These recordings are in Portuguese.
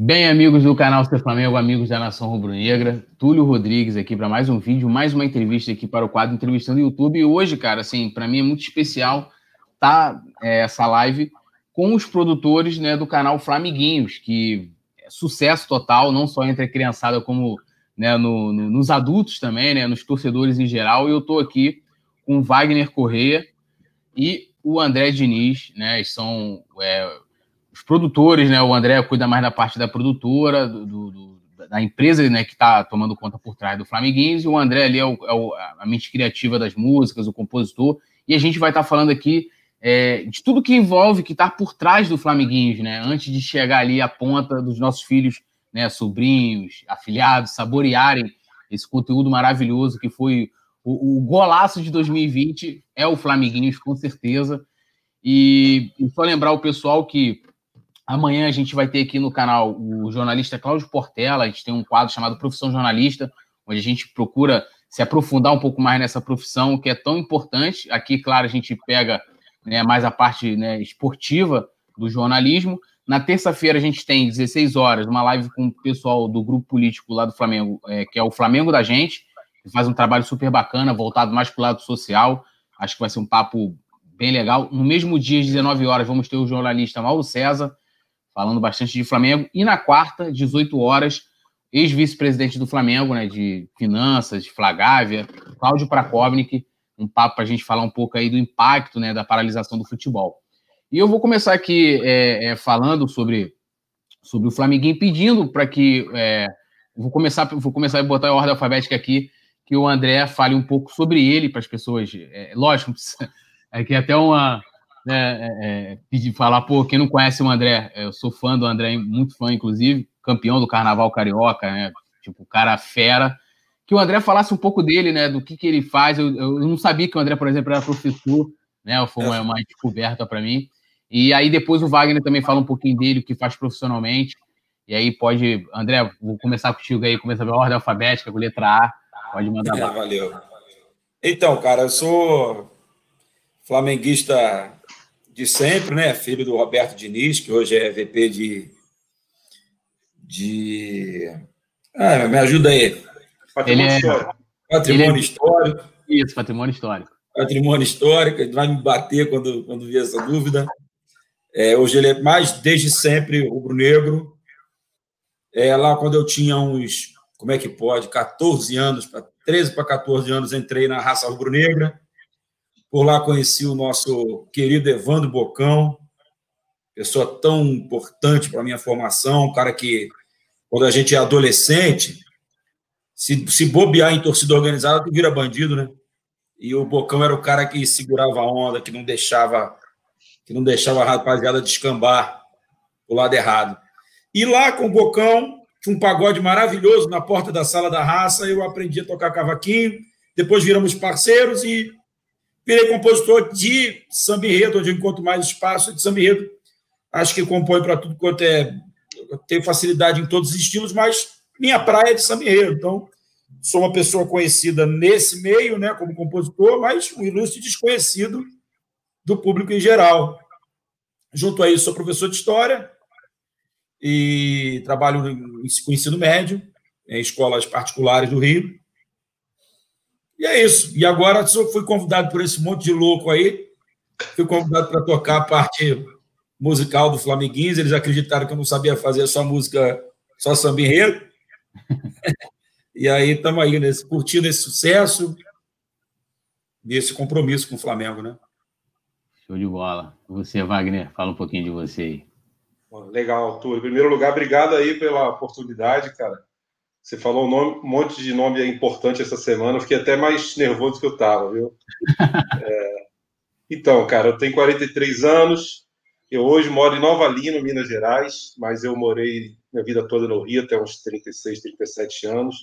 Bem, amigos do canal Ser Flamengo, amigos da Nação Rubro-Negra, Túlio Rodrigues aqui para mais um vídeo, mais uma entrevista aqui para o quadro Entrevistando o YouTube. E hoje, cara, assim, para mim é muito especial essa live com os produtores, né, do canal Flamenguinhos, que é sucesso total, não só entre a criançada, como né, nos adultos também, né, nos torcedores em geral. E eu estou aqui com o Wagner Corrêa e o André Diniz, né, são... os produtores, né? O André cuida mais da parte da produtora, da empresa, né, que está tomando conta por trás do Flamenguinhos, e o André ali é a mente criativa das músicas, o compositor, e a gente vai estar falando aqui de tudo que envolve, que está por trás do Flamenguinhos, né? Antes de chegar ali à ponta dos nossos filhos, né, sobrinhos, afilhados, saborearem esse conteúdo maravilhoso que foi o golaço de 2020, é o Flamenguinhos, com certeza. E só lembrar o pessoal que amanhã a gente vai ter aqui no canal o jornalista Cláudio Portela. A gente tem um quadro chamado Profissão Jornalista, onde a gente procura se aprofundar um pouco mais nessa profissão, que é tão importante. Aqui, claro, a gente pega né, mais a parte né, esportiva do jornalismo. Na terça-feira a gente tem, 16 horas, uma live com o pessoal do grupo político lá do Flamengo, que é o Flamengo da Gente, que faz um trabalho super bacana, voltado mais para o lado social. Acho que vai ser um papo bem legal. No mesmo dia, às 19 horas, vamos ter o jornalista Mauro César, falando bastante de Flamengo. E na quarta, 18 horas, ex-vice-presidente do Flamengo, né, de Finanças, de Flagávia, Cláudio Portela, um papo para a gente falar um pouco aí do impacto né, da paralisação do futebol. E eu vou começar aqui falando sobre o Flamenguinho, pedindo para que... Vou começar a botar a ordem alfabética aqui, que o André fale um pouco sobre ele para as pessoas. Lógico, é que até uma... pedir falar, pô, quem não conhece o André, eu sou fã do André, muito fã, inclusive, campeão do Carnaval Carioca, né, tipo, cara fera, que o André falasse um pouco dele, né, do que ele faz. Eu não sabia que o André, por exemplo, era professor, né, foi uma descoberta para mim, e aí depois o Wagner também fala um pouquinho dele, o que faz profissionalmente, e aí pode, André, vou começar contigo aí, começar pela ordem alfabética, com letra A, pode mandar lá. Valeu. Então, cara, eu sou flamenguista de sempre, né? Filho do Roberto Diniz, que hoje é VP de... Ah, me ajuda aí. Patrimônio histórico. Patrimônio histórico. Isso, patrimônio histórico. Patrimônio histórico. Ele vai me bater quando vier essa dúvida. Hoje ele é mais, desde sempre, rubro-negro. Lá quando eu tinha uns... Como é que pode? 14 anos, 13 para 14 anos, entrei na raça rubro-negra. Por lá conheci o nosso querido Evandro Bocão, pessoa tão importante para a minha formação, um cara que, quando a gente é adolescente, se bobear em torcida organizada, tu vira bandido, né? E o Bocão era o cara que segurava a onda, que não deixava a rapaziada descambar o lado errado. E lá com o Bocão, tinha um pagode maravilhoso na porta da sala da raça, eu aprendi a tocar cavaquinho, depois viramos parceiros e virei compositor de samba enredo, onde eu encontro mais espaço de samba enredo. Acho que compõe para tudo quanto é... Eu tenho facilidade em todos os estilos, mas minha praia é de samba enredo. Então, sou uma pessoa conhecida nesse meio, né, como compositor, mas um ilustre desconhecido do público em geral. Junto a isso, sou professor de história e trabalho com ensino médio em escolas particulares do Rio. E é isso. E agora fui convidado por esse monte de louco aí. Fui convidado para tocar a parte musical do Flamenguinhos. Eles acreditaram que eu não sabia fazer só música, só samba enredo. E aí estamos aí, curtindo esse sucesso e esse compromisso com o Flamengo, né? Show de bola. Você, Wagner, fala um pouquinho de você aí. Legal, Arthur. Em primeiro lugar, obrigado aí pela oportunidade, cara. Você falou um monte de nome importante essa semana, eu fiquei até mais nervoso do que eu estava, viu? Então, cara, eu tenho 43 anos, eu hoje moro em Nova Lino, Minas Gerais, mas eu morei minha vida toda no Rio, até uns 36, 37 anos.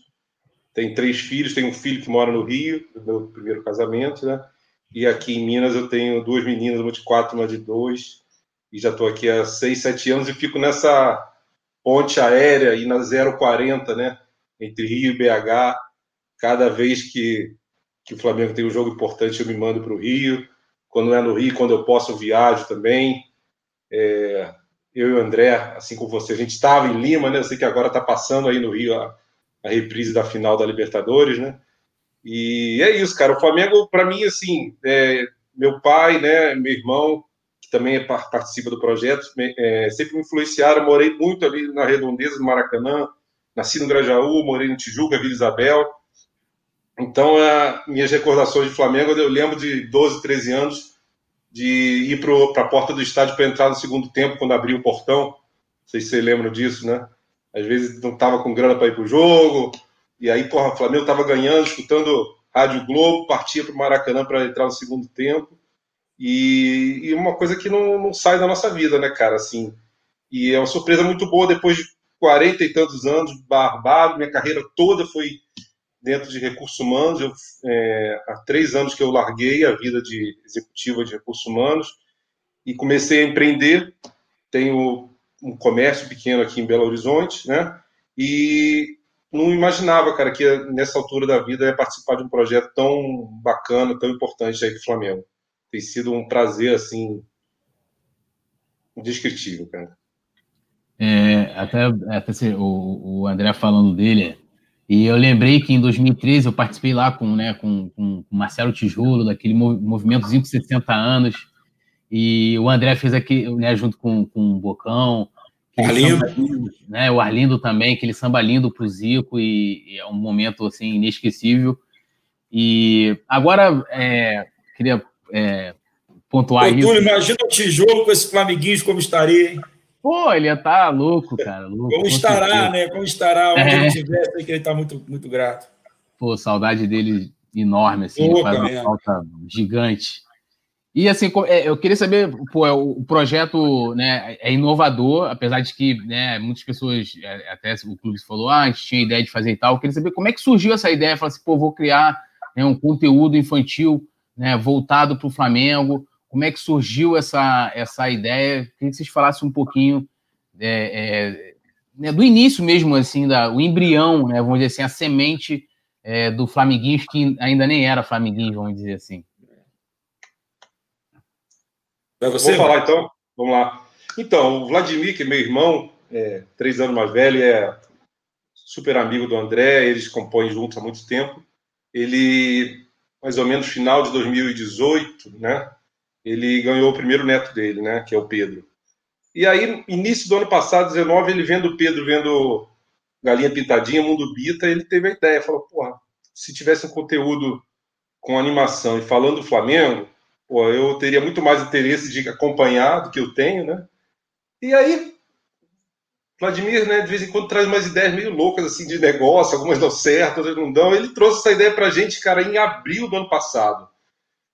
Tenho 3 filhos, tenho um filho que mora no Rio, do meu primeiro casamento, né? E aqui em Minas eu tenho 2 meninas, uma de 4, uma de 2, e já estou aqui há 6, 7 anos e fico nessa ponte aérea e na 040, né? Entre Rio e BH, cada vez que o Flamengo tem um jogo importante, eu me mando para o Rio. Quando não é no Rio, quando eu posso, eu viajo também. eu e o André, assim como você, a gente estava em Lima, né? Eu sei que agora está passando aí no Rio a reprise da final da Libertadores, né? E é isso, cara. O Flamengo, para mim, assim, meu pai, né, meu irmão, que também participa do projeto, sempre me influenciaram. Eu morei muito ali na Redondeza, no Maracanã, nasci no Grajaú, morei no Tijuca, Vila Isabel. Então, minhas recordações de Flamengo, eu lembro de 12, 13 anos, de ir para a porta do estádio para entrar no segundo tempo, quando abria o portão. Não sei se vocês lembram disso, né? Às vezes não estava com grana para ir para o jogo, e aí, porra, o Flamengo estava ganhando, escutando Rádio Globo, partia para o Maracanã para entrar no segundo tempo. E uma coisa que não sai da nossa vida, né, cara? Assim, e é uma surpresa muito boa, depois de 40 e tantos anos, barbado, minha carreira toda foi dentro de recursos humanos. Eu, há 3 anos que eu larguei a vida de executiva de recursos humanos e comecei a empreender. Tenho um comércio pequeno aqui em Belo Horizonte, né? E não imaginava, cara, que nessa altura da vida ia participar de um projeto tão bacana, tão importante aí do Flamengo. Tem sido um prazer, assim, indescritível, cara. Até o André falando dele, e eu lembrei que em 2013 eu participei lá com o Marcelo Tijolo, daquele movimento 560 anos, e o André fez aqui, né, junto com o Bocão, Arlindo. Né, o Arlindo também, aquele samba lindo pro Zico, e é um momento assim inesquecível. E agora queria pontuar isso. Túlio, imagina o Tijolo com esses Flamiguinhos, como estaria, hein? Pô, ele ia estar louco, cara. Louco, como estará, né? Como estará, onde ele estiver, sei que ele está muito, muito grato. Pô, saudade dele enorme, assim, louca, faz uma falta gigante. E assim, eu queria saber, pô, o projeto, né, é inovador, apesar de que, né, muitas pessoas, até o clube falou, a gente tinha ideia de fazer e tal. Eu queria saber como é que surgiu essa ideia, falar assim, pô, vou criar, né, um conteúdo infantil, né, voltado para o Flamengo. Como é que surgiu essa ideia? Eu queria que vocês falassem um pouquinho né, do início mesmo, assim, o embrião, né, vamos dizer assim, a semente do Flamenguinhos, que ainda nem era Flamenguinhos, vamos dizer assim. Vou falar, então. Vamos lá. Então, o Vladimir, que é meu irmão, 3 anos mais velho, é super amigo do André, eles compõem juntos há muito tempo. Ele, mais ou menos final de 2018, né, ele ganhou o primeiro neto dele, né, que é o Pedro. E aí, início do ano passado, 19, ele vendo o Pedro, vendo Galinha Pintadinha, Mundo Bita, ele teve a ideia, falou, porra, se tivesse um conteúdo com animação e falando do Flamengo, pô, eu teria muito mais interesse de acompanhar do que eu tenho, né? E aí, Vladimir, né, de vez em quando traz umas ideias meio loucas, assim, de negócio, algumas dão certo, outras não dão. Ele trouxe essa ideia pra gente, cara, em abril do ano passado.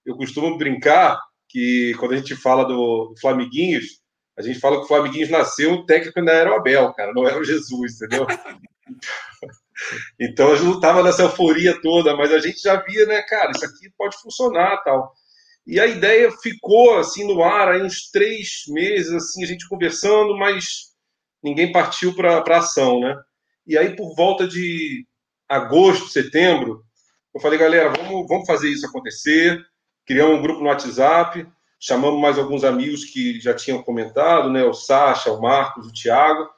Eu costumo brincar que quando a gente fala do Flamiguinhos, a gente fala que o Flamiguinhos nasceu, o técnico ainda era o Abel, cara, não era o Jesus, entendeu? Então, a gente não tava nessa euforia toda, mas a gente já via, né, cara, isso aqui pode funcionar e tal. E a ideia ficou assim no ar, aí uns 3 meses, assim, a gente conversando, mas ninguém partiu para a ação, né? E aí, por volta de agosto, setembro, eu falei, galera, vamos fazer isso acontecer. Criamos um grupo no WhatsApp, chamamos mais alguns amigos que já tinham comentado, né? O Sasha, o Marcos, o Thiago.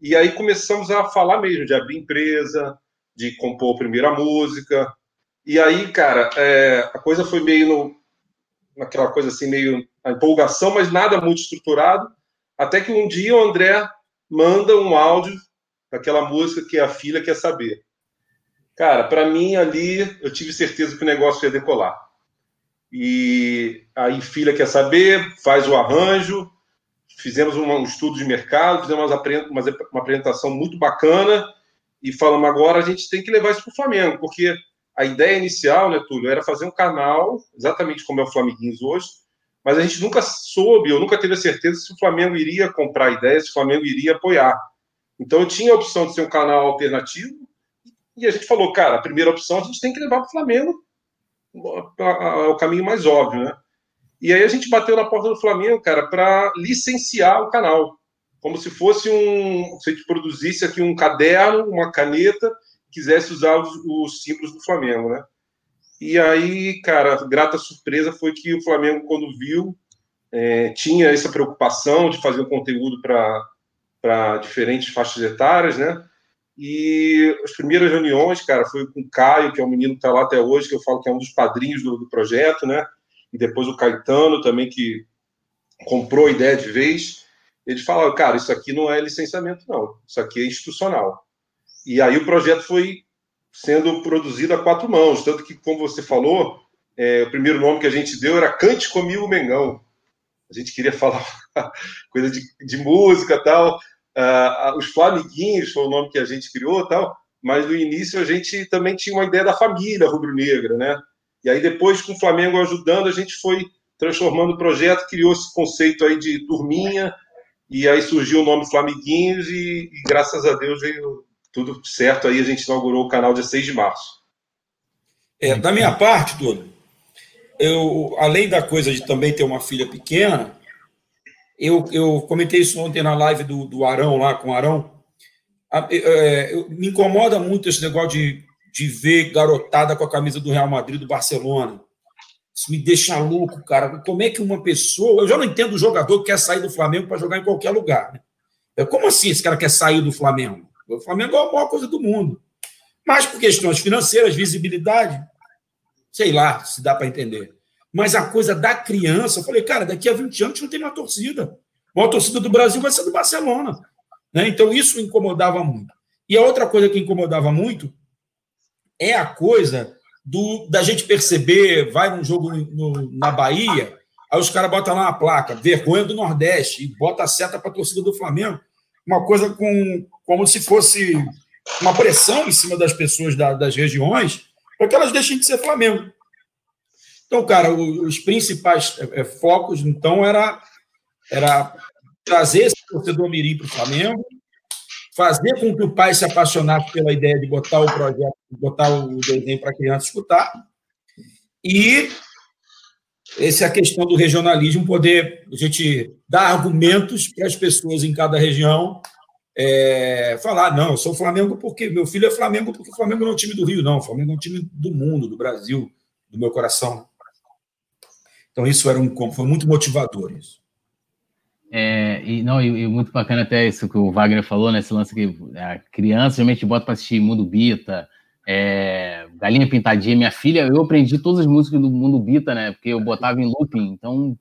E aí começamos a falar mesmo, de abrir empresa, de compor a primeira música. E aí, cara, a coisa foi meio naquela coisa assim, meio a empolgação, mas nada muito estruturado, até que um dia o André manda um áudio daquela música que a filha quer saber. Cara, para mim ali, eu tive certeza que o negócio ia decolar. E aí filha quer saber, faz o arranjo, fizemos um estudo de mercado, fizemos uma apresentação muito bacana, e falamos, agora a gente tem que levar isso para o Flamengo, porque a ideia inicial, né, Túlio, era fazer um canal, exatamente como é o Flamiguinhos hoje, mas a gente nunca soube, eu nunca teve a certeza se o Flamengo iria comprar a ideia, se o Flamengo iria apoiar. Então eu tinha a opção de ser um canal alternativo, e a gente falou, cara, a primeira opção a gente tem que levar para o Flamengo, é o caminho mais óbvio, né? E aí a gente bateu na porta do Flamengo, cara, para licenciar o canal, como se fosse se a gente produzisse aqui um caderno, uma caneta, quisesse usar os símbolos do Flamengo, né? E aí, cara, grata surpresa foi que o Flamengo, quando viu, tinha essa preocupação de fazer o conteúdo para diferentes faixas etárias, né? E as primeiras reuniões, cara, foi com o Caio, que é um menino que está lá até hoje, que eu falo que é um dos padrinhos do projeto, né? E depois o Caetano também, que comprou a ideia de vez. Eles falaram, cara, isso aqui não é licenciamento, não. Isso aqui é institucional. E aí o projeto foi sendo produzido a quatro mãos. Tanto que, como você falou, o primeiro nome que a gente deu era Cante Comigo Mengão. A gente queria falar coisa de música e tal. Os Flamenguinhos foi o nome que a gente criou e tal. Mas no início a gente também tinha uma ideia da família rubro-negra, né? E aí depois, com o Flamengo ajudando, a gente foi transformando o projeto, criou esse conceito aí de turminha. E aí surgiu o nome Flamiguinhos e graças a Deus veio tudo certo. Aí a gente inaugurou o canal dia 6 de março. Da minha parte, Túlio, eu, além da coisa de também ter uma filha pequena, eu comentei isso ontem na live do Arão, lá com o Arão. Me incomoda muito esse negócio de ver garotada com a camisa do Real Madrid, do Barcelona. Isso me deixa louco, cara. Como é que uma pessoa... Eu já não entendo o jogador que quer sair do Flamengo para jogar em qualquer lugar, né? Como assim esse cara quer sair do Flamengo? O Flamengo é a maior coisa do mundo. Mas por questões financeiras, visibilidade, sei lá se dá para entender. Mas a coisa da criança... Eu falei, cara, daqui a 20 anos não tem uma torcida. A maior torcida do Brasil vai ser do Barcelona, né? Então isso incomodava muito. E a outra coisa que incomodava muito é a coisa... da gente perceber, vai num jogo na Bahia, aí os caras botam lá uma placa, vergonha do Nordeste, e bota a seta para a torcida do Flamengo. Uma coisa como se fosse uma pressão em cima das pessoas das regiões, para que elas deixem de ser Flamengo. Então, cara, os principais focos, então, era trazer esse torcedor mirim para o Flamengo, fazer com que o pai se apaixonasse pela ideia de botar o projeto, botar o desenho para a criança escutar, e essa questão do regionalismo, poder a gente dar argumentos para as pessoas em cada região falar, não, eu sou Flamengo porque meu filho é Flamengo, porque o Flamengo não é um time do Rio, não, o Flamengo é um time do mundo, do Brasil, do meu coração. Então isso foi muito motivador, isso. E muito bacana até isso que o Wagner falou, né? Esse lance que a criança geralmente bota para assistir Mundo Bita, Galinha Pintadinha. Minha filha, eu aprendi todas as músicas do Mundo Bita, né? Porque eu botava em looping, então,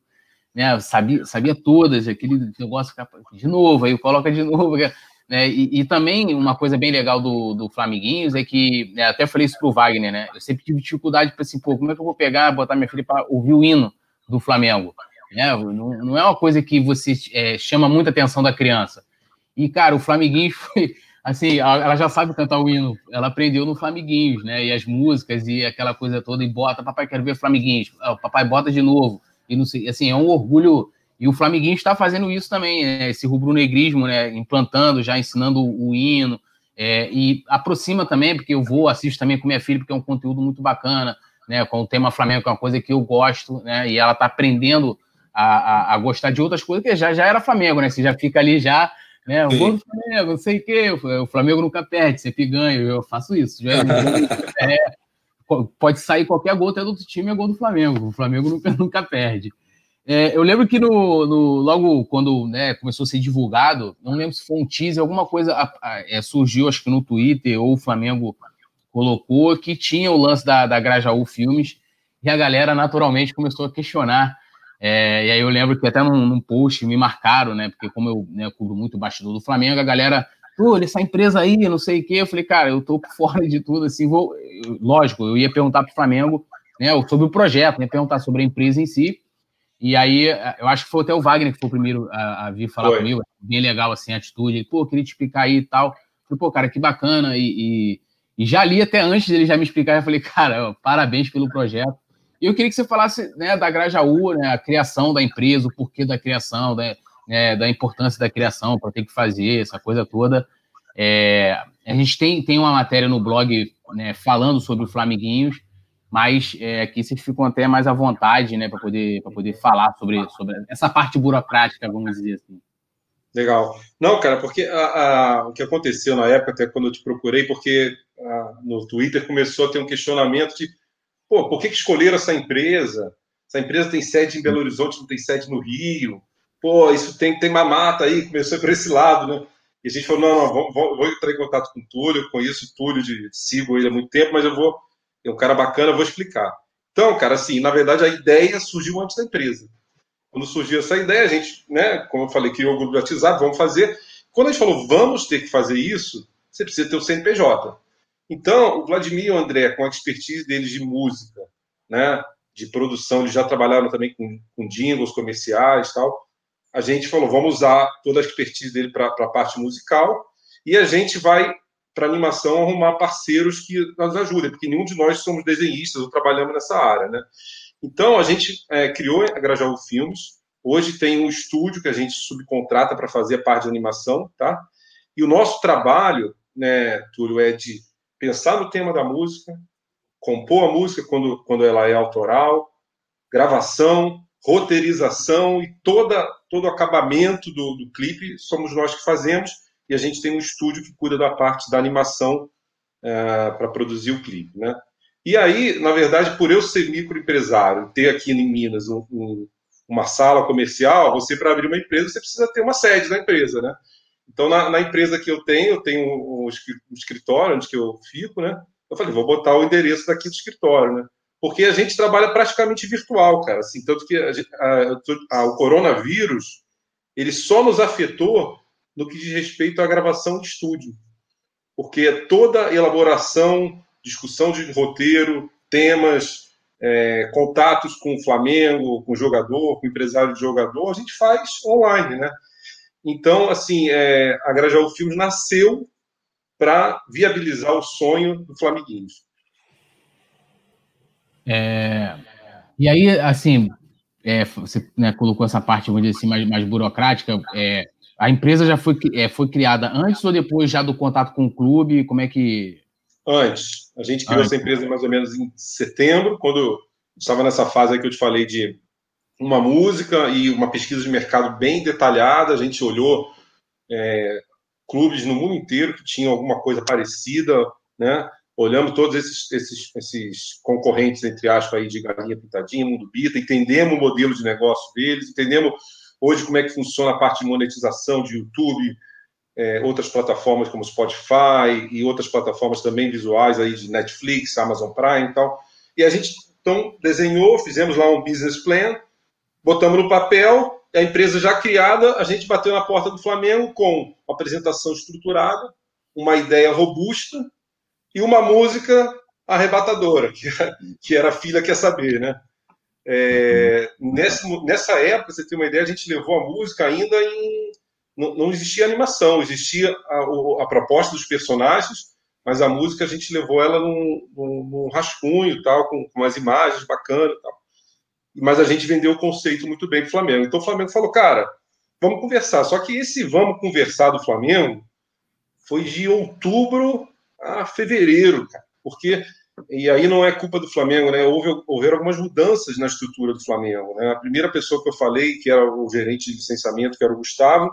né? Eu sabia todas, aquele negócio de novo, aí eu coloco de novo, né? E também uma coisa bem legal do Flamiguinhos é que, né, até falei isso pro Wagner, né? Eu sempre tive dificuldade para assim, pô, como é que eu vou pegar, botar minha filha para ouvir o hino do Flamengo? Não é uma coisa que você chama muita atenção da criança. E, cara, o Flamiguinhos foi... Assim, ela já sabe cantar o hino. Ela aprendeu no Flamiguinhos, né? E as músicas e aquela coisa toda. E bota, papai, quero ver Flamiguinhos. Papai, bota de novo. E não sei, assim, é um orgulho. E o Flamiguinhos está fazendo isso também, né? Esse rubro-negrismo, né? Implantando, já ensinando o hino. E aproxima também, porque eu assisto também com minha filha, porque é um conteúdo muito bacana, né? Com o tema Flamengo, que é uma coisa que eu gosto, né? E ela está aprendendo... A gostar de outras coisas, que já era Flamengo, né? Você já fica ali já, né? O gol do Flamengo, não sei o quê, o Flamengo nunca perde, sempre ganha, eu faço isso. Pode sair qualquer gol, até do outro time é gol do Flamengo, o Flamengo nunca perde. Eu lembro que logo quando, né, começou a ser divulgado, não lembro se foi um teaser, alguma coisa surgiu, acho que no Twitter, ou o Flamengo colocou, que tinha o lance da Grajaú Filmes, e a galera naturalmente começou a questionar. E aí eu lembro que até num post me marcaram, né, porque como eu, né, cubro muito o bastidor do Flamengo, a galera, essa empresa aí, não sei o quê, eu falei, cara, eu tô fora de tudo, assim, lógico, eu ia perguntar pro Flamengo, né, sobre o projeto, ia perguntar sobre a empresa em si, e aí eu acho que foi até o Wagner que foi o primeiro a vir falar comigo, bem legal, assim, a atitude, ele, queria te explicar aí e tal, eu falei, cara, que bacana, e já li até antes dele já me explicar, eu falei, cara, parabéns pelo projeto. E eu queria que você falasse, né, da Grajaú, né, a criação da empresa, o porquê da criação, da importância da criação para ter que fazer essa coisa toda. A gente tem uma matéria no blog, né, falando sobre o Flamiguinhos, mas aqui vocês ficam até mais à vontade, né, para poder falar sobre essa parte burocrática, vamos dizer assim. Legal. Não, cara, porque o que aconteceu na época, até quando eu te procurei, porque no Twitter começou a ter um questionamento de por que escolheram essa empresa? Essa empresa tem sede em Belo Horizonte, não tem sede no Rio. Pô, isso tem mamata aí, começou por esse lado, né? E a gente falou, vou entrar em contato com o Túlio, eu conheço o Túlio, sigo ele há muito tempo, mas é um cara bacana, eu vou explicar. Então, cara, assim, na verdade a ideia surgiu antes da empresa. Quando surgiu essa ideia, a gente, né, como eu falei, criou o grupo de WhatsApp, vamos fazer. Quando a gente falou, vamos ter que fazer isso, você precisa ter o CNPJ. Então, o Vladimir e o André, com a expertise deles de música, né, de produção, eles já trabalharam também com jingles comerciais e tal, a gente falou, vamos usar toda a expertise dele para a parte musical e a gente vai, para animação, arrumar parceiros que nos ajudem, porque nenhum de nós somos desenhistas ou trabalhamos nessa área, né? Então, a gente criou a Grajaú Filmes. Hoje tem um estúdio que a gente subcontrata para fazer a parte de animação, tá? E o nosso trabalho, né, Túlio, é de pensar no tema da música, compor a música quando ela é autoral, gravação, roteirização e todo o acabamento do clipe somos nós que fazemos e a gente tem um estúdio que cuida da parte da animação para produzir o clipe, né? E aí, na verdade, por eu ser microempresário, ter aqui em Minas uma sala comercial, você, para abrir uma empresa, você precisa ter uma sede da empresa, né? Então, na empresa que eu tenho um escritório onde que eu fico, né? Eu falei, vou botar o endereço daqui do escritório, né? Porque a gente trabalha praticamente virtual, cara. Assim, tanto que o coronavírus, ele só nos afetou no que diz respeito à gravação de estúdio. Porque toda elaboração, discussão de roteiro, temas, contatos com o Flamengo, com o jogador, com o empresário de jogador, a gente faz online, né? Então, assim, a Grajaú Filmes nasceu para viabilizar o sonho do Flamenguinhos. E aí, assim, você, né, colocou essa parte, vamos dizer assim, mais burocrática. A empresa já foi criada antes ou depois já do contato com o clube? Como é que... Antes. A gente criou essa empresa mais ou menos em setembro, quando estava nessa fase aí que eu te falei de uma música e uma pesquisa de mercado bem detalhada. A gente olhou clubes no mundo inteiro que tinham alguma coisa parecida, né? Olhamos todos esses concorrentes, entre aspas, aí de Galinha Pintadinha, Mundo Bita, entendemos o modelo de negócio deles, entendemos hoje como é que funciona a parte de monetização de YouTube, outras plataformas como Spotify e outras plataformas também visuais aí de Netflix, Amazon Prime e tal. E a gente então desenhou, fizemos lá um business plan, botamos no papel, a empresa já criada, a gente bateu na porta do Flamengo com uma apresentação estruturada, uma ideia robusta e uma música arrebatadora, que era a filha quer saber, né? Nessa época, você tem uma ideia, a gente levou a música ainda em... Não existia animação, existia a proposta dos personagens, mas a música a gente levou ela num rascunho, tal, com umas imagens bacanas. Tal. Mas a gente vendeu o conceito muito bem para o Flamengo. Então o Flamengo falou, cara, vamos conversar. Só que esse vamos conversar do Flamengo foi de outubro a fevereiro, cara. Porque, e aí não é culpa do Flamengo, né? Houveram algumas mudanças na estrutura do Flamengo. Né? A primeira pessoa que eu falei, que era o gerente de licenciamento, que era o Gustavo,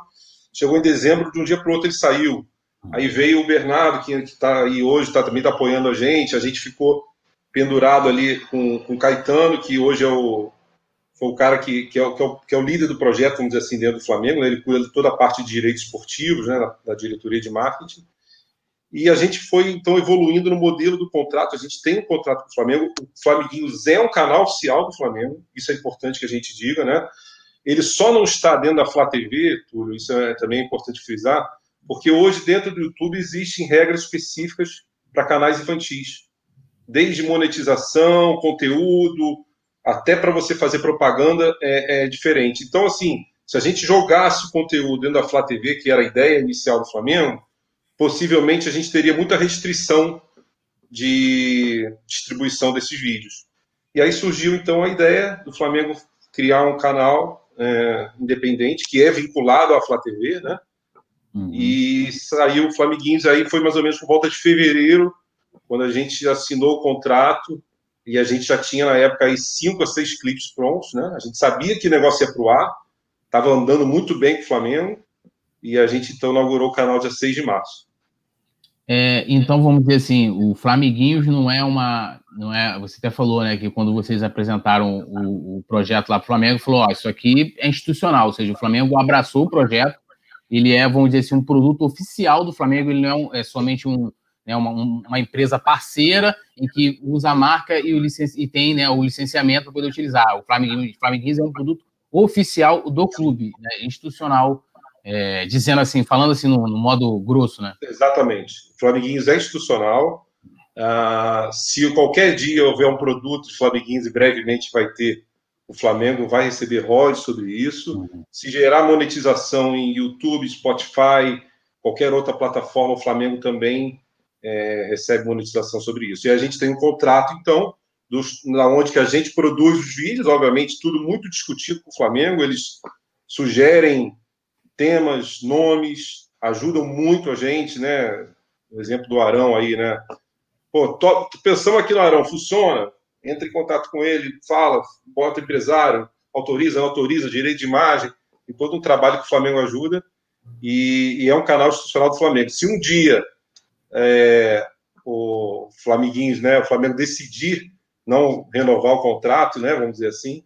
chegou em dezembro, de um dia para o outro ele saiu. Aí veio o Bernardo, que está aí hoje, também está apoiando a gente ficou pendurado ali com o Caetano, que hoje foi o cara que é o líder do projeto, vamos dizer assim, dentro do Flamengo, né? Ele cuida de toda a parte de direitos esportivos, né? Da diretoria de marketing. E a gente foi, então, evoluindo no modelo do contrato, a gente tem um contrato com o Flamengo, o Flamiguinhos é um canal oficial do Flamengo, isso é importante que a gente diga, né? Ele só não está dentro da Flá TV, Túlio, isso também é importante frisar, porque hoje dentro do YouTube existem regras específicas para canais infantis, desde monetização, conteúdo, até para você fazer propaganda é diferente. Então, assim, se a gente jogasse o conteúdo dentro da Flá TV, que era a ideia inicial do Flamengo, possivelmente a gente teria muita restrição de distribuição desses vídeos. E aí surgiu, então, a ideia do Flamengo criar um canal independente, que é vinculado à Flá TV, né? Uhum. E saiu o Flamiguinhos, aí foi mais ou menos por volta de fevereiro, quando a gente assinou o contrato, e a gente já tinha, na época, aí 5 a 6 clipes prontos, né? A gente sabia que o negócio ia pro ar, estava andando muito bem com o Flamengo, e a gente, então, inaugurou o canal dia 6 de março. Então, vamos dizer assim, o Flamiguinhos não é uma... não é, você até falou, né, que quando vocês apresentaram o projeto lá para o Flamengo, falou, ó, isso aqui é institucional, ou seja, o Flamengo abraçou o projeto, ele é, vamos dizer assim, um produto oficial do Flamengo, ele não é, é somente uma empresa parceira em que usa a marca e tem, né, o licenciamento para poder utilizar. O Flamenguinhos é um produto oficial do clube, né, institucional, dizendo assim, falando assim no modo grosso, né? Exatamente. O Flamenguinhos é institucional. Se qualquer dia houver um produto de Flamenguinhos, e brevemente vai ter, o Flamengo vai receber royalties sobre isso. Uhum. Se gerar monetização em YouTube, Spotify, qualquer outra plataforma, o Flamengo também recebe monetização sobre isso. E a gente tem um contrato, então, onde que a gente produz os vídeos, obviamente, tudo muito discutido com o Flamengo. Eles sugerem temas, nomes, ajudam muito a gente, né? O exemplo do Arão aí, né? Pô, pensamos aqui no Arão, funciona? Entra em contato com ele, fala, bota empresário, autoriza, não autoriza, direito de imagem, e todo um trabalho que o Flamengo ajuda, e é um canal institucional do Flamengo. Se um dia o Flamiguinhos, né, o Flamengo decidir não renovar o contrato, né, vamos dizer assim,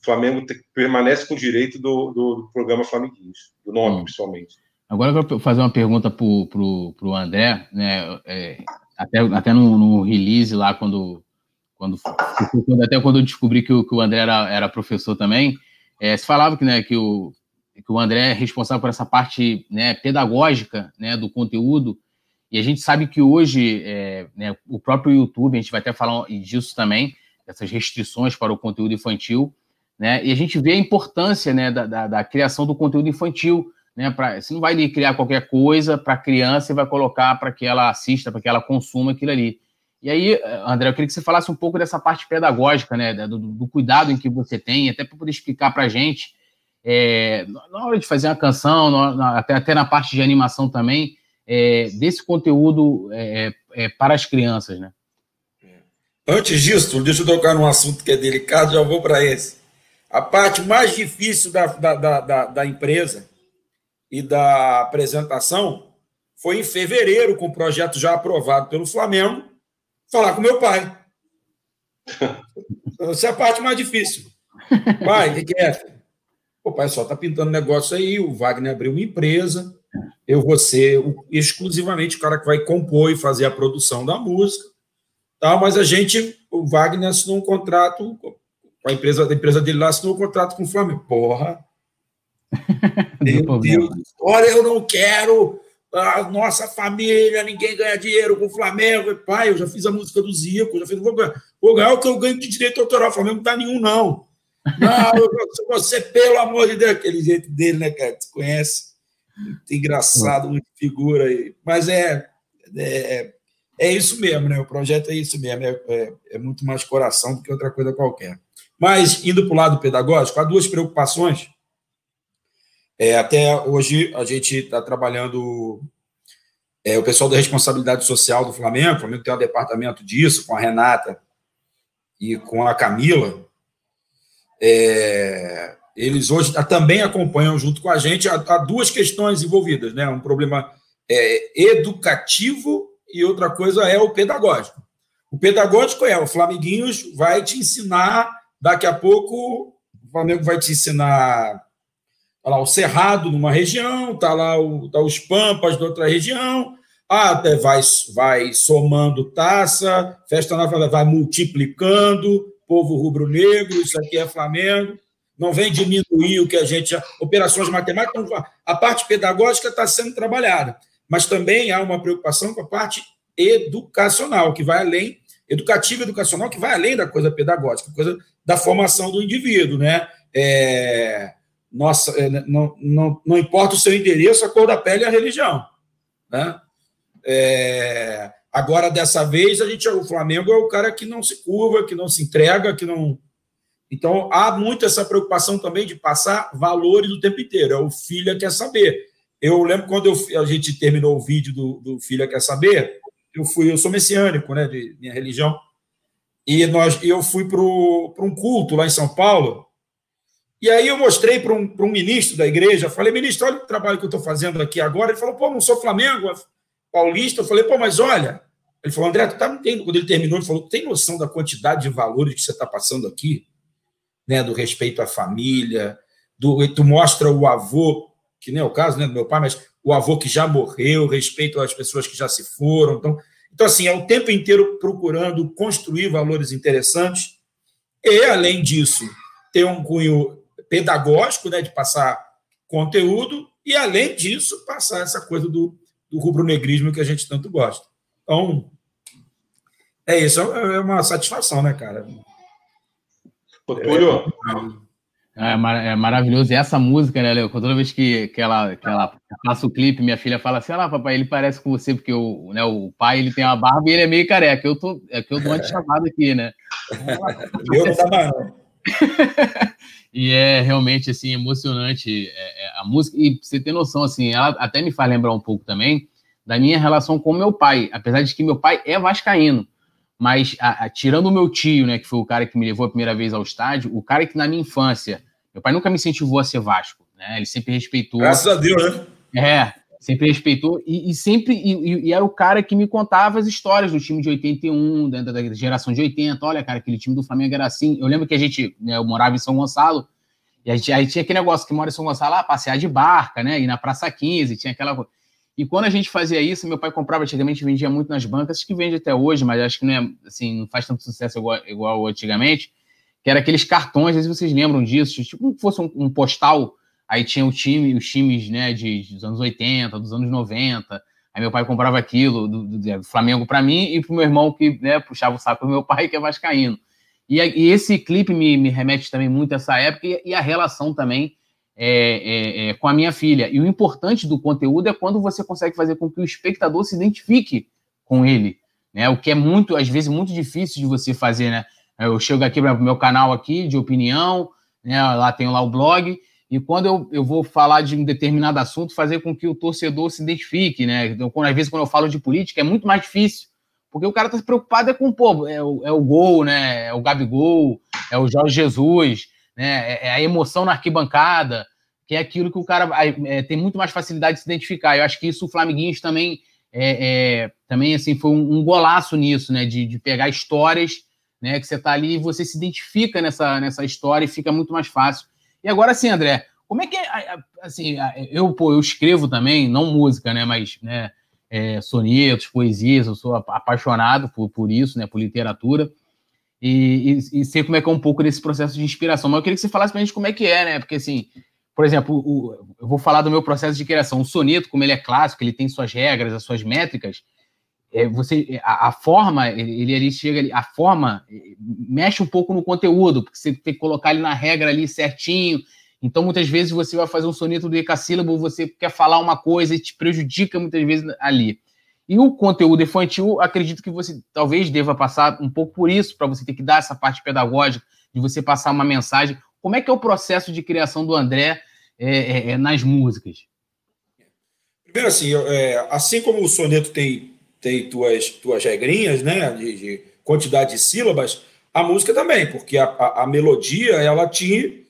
o Flamengo permanece com o direito do programa Flamiguinhos, do nome, principalmente. Agora eu vou fazer uma pergunta pro André, né, até no release lá, quando eu descobri que o André era professor também, se falava que, né, que o André é responsável por essa parte, né, pedagógica, né, do conteúdo. E a gente sabe que hoje, né, o próprio YouTube, a gente vai até falar disso também, dessas restrições para o conteúdo infantil, né, e a gente vê a importância, né, da criação do conteúdo infantil, né, você não vai ali criar qualquer coisa para a criança e vai colocar para que ela assista, para que ela consuma aquilo ali. E aí, André, eu queria que você falasse um pouco dessa parte pedagógica, né, do cuidado em que você tem, até para poder explicar para a gente, na hora de fazer uma canção, até na parte de animação também, desse conteúdo para as crianças, né? Antes disso, deixa eu tocar num assunto que é delicado, já vou para esse. A parte mais difícil da empresa e da apresentação foi em fevereiro, com o projeto já aprovado pelo Flamengo, falar com meu pai. Essa é a parte mais difícil. Pai, o que é? O pai só está pintando negócio aí, o Wagner abriu uma empresa, eu vou ser exclusivamente o cara que vai compor e fazer a produção da música, tá? Mas o Wagner assinou um contrato com a empresa dele lá, assinou um contrato com o Flamengo. Porra! Meu Deus! Olha, eu não quero a nossa família, ninguém ganha dinheiro com o Flamengo. Pai, eu já fiz a música do Zico, vou ganhar o que eu ganho de direito autoral. O Flamengo não dá nenhum, não. Não, você, pelo amor de Deus, aquele jeito dele, né, cara? Você conhece? Muito engraçado, muito figura aí. Mas é isso mesmo, né? O projeto é isso mesmo. É muito mais coração do que outra coisa qualquer. Mas, indo para o lado pedagógico, há duas preocupações. Até hoje, a gente está trabalhando... o pessoal da responsabilidade social do Flamengo. O Flamengo tem um departamento disso, com a Renata e com a Camila. Eles hoje também acompanham junto com a gente. Há duas questões envolvidas, né? Um problema educativo e outra coisa é o pedagógico. O pedagógico o Flamiguinhos vai te ensinar, daqui a pouco o Flamengo vai te ensinar, tá lá o Cerrado numa região, tá os Pampas da outra região, vai somando taça, festa nova vai multiplicando, povo rubro-negro, isso aqui é Flamengo. Não vem diminuir o que a gente... Operações matemáticas... A parte pedagógica está sendo trabalhada, mas também há uma preocupação com a parte educacional, que vai além... Educativa e educacional, que vai além da coisa pedagógica, coisa da formação do indivíduo, né? Não importa o seu endereço, a cor da pele e a religião, né? Agora, dessa vez, o Flamengo é o cara que não se curva, que não se entrega, que não... Então, há muito essa preocupação também de passar valores o tempo inteiro. O Filha Quer Saber. Eu lembro quando a gente terminou o vídeo do Filha Quer Saber, eu sou messiânico, né, de minha religião, e eu fui para um culto lá em São Paulo, e aí eu mostrei para um ministro da igreja, falei, ministro, olha o trabalho que eu estou fazendo aqui agora. Ele falou, pô, não sou Flamengo, é paulista. Eu falei, pô, mas olha, Ele falou, André, tu tá me entendendo? Quando ele terminou, ele falou, tu tem noção da quantidade de valores que você está passando aqui? Né, do respeito à família, tu mostra o avô, que nem é o caso, né, do meu pai, mas o avô que já morreu, respeito às pessoas que já se foram. Então, assim, é o tempo inteiro procurando construir valores interessantes e, além disso, ter um cunho pedagógico, né, de passar conteúdo e, além disso, passar essa coisa do rubro-negrismo que a gente tanto gosta. Então, é isso, é uma satisfação, né, cara? Pô, Túlio. É maravilhoso. E essa música, né, Léo? Toda vez que ela passa o clipe, minha filha fala assim, ah, papai, ele parece com você, porque o pai ele tem uma barba e ele é meio careca. Eu dou uma chamada aqui, né? Eu não tava, não. E é realmente, assim, emocionante a música. E você tem noção, assim, ela até me faz lembrar um pouco também da minha relação com meu pai. Apesar de que meu pai é vascaíno. Mas, tirando o meu tio, né, que foi o cara que me levou a primeira vez ao estádio, o cara que na minha infância, meu pai nunca me incentivou a ser Vasco, né? Ele sempre respeitou. Graças a Deus, né? É, sempre respeitou e era o cara que me contava as histórias do time de 81, da geração de 80. Olha, cara, aquele time do Flamengo era assim. Eu lembro que a gente, né, eu morava em São Gonçalo e a gente tinha aquele negócio que mora em São Gonçalo, passear de barca, né? Ir na Praça 15, tinha aquela coisa. E quando a gente fazia isso, meu pai comprava, antigamente vendia muito nas bancas, acho que vende até hoje, mas acho que não, assim, não faz tanto sucesso igual antigamente, que era aqueles cartões, às vezes vocês lembram disso, tipo como se fosse um postal, aí tinha os times, né, dos anos 80, dos anos 90, aí meu pai comprava aquilo, do Flamengo para mim e pro meu irmão que, né, puxava o saco do meu pai, que é vascaíno. E esse clipe me remete também muito a essa época e a relação também, com a minha filha. E o importante do conteúdo é quando você consegue fazer com que o espectador se identifique com ele, né? O que é muito, às vezes, muito difícil de você fazer, né? Eu chego aqui para o meu canal aqui de opinião, né? Lá tenho lá o blog, e quando eu vou falar de um determinado assunto, fazer com que o torcedor se identifique, né? Então, às vezes, quando eu falo de política, é muito mais difícil, porque o cara está preocupado com o povo, é o gol, né? É o Gabigol, é o Jorge Jesus, né? É a emoção na arquibancada, que é aquilo que o cara tem muito mais facilidade de se identificar. Eu acho que isso o Flamenguinhos também, também assim, foi um golaço nisso, né? De pegar histórias, né? Que você está ali e você se identifica nessa história e fica muito mais fácil. E agora sim, André, como é que assim, eu escrevo também, não música, né? Mas, né, sonetos, poesias, eu sou apaixonado por isso, né? Por literatura. E sei como é que é um pouco desse processo de inspiração. Mas eu queria que você falasse pra gente como é que é, né? Porque, assim, por exemplo, eu vou falar do meu processo de criação. O soneto, como ele é clássico, ele tem suas regras, as suas métricas, a forma, ele chega ali, a forma mexe um pouco no conteúdo, porque você tem que colocar ele na regra ali certinho. Então, muitas vezes, você vai fazer um soneto do decassílabo, você quer falar uma coisa e te prejudica muitas vezes ali. E o conteúdo infantil, acredito que você talvez deva passar um pouco por isso, para você ter que dar essa parte pedagógica, de você passar uma mensagem. Como é que é o processo de criação do André nas músicas? Primeiro, assim, assim como o soneto tem tuas regrinhas, né, de quantidade de sílabas, a música também, porque a melodia, ela te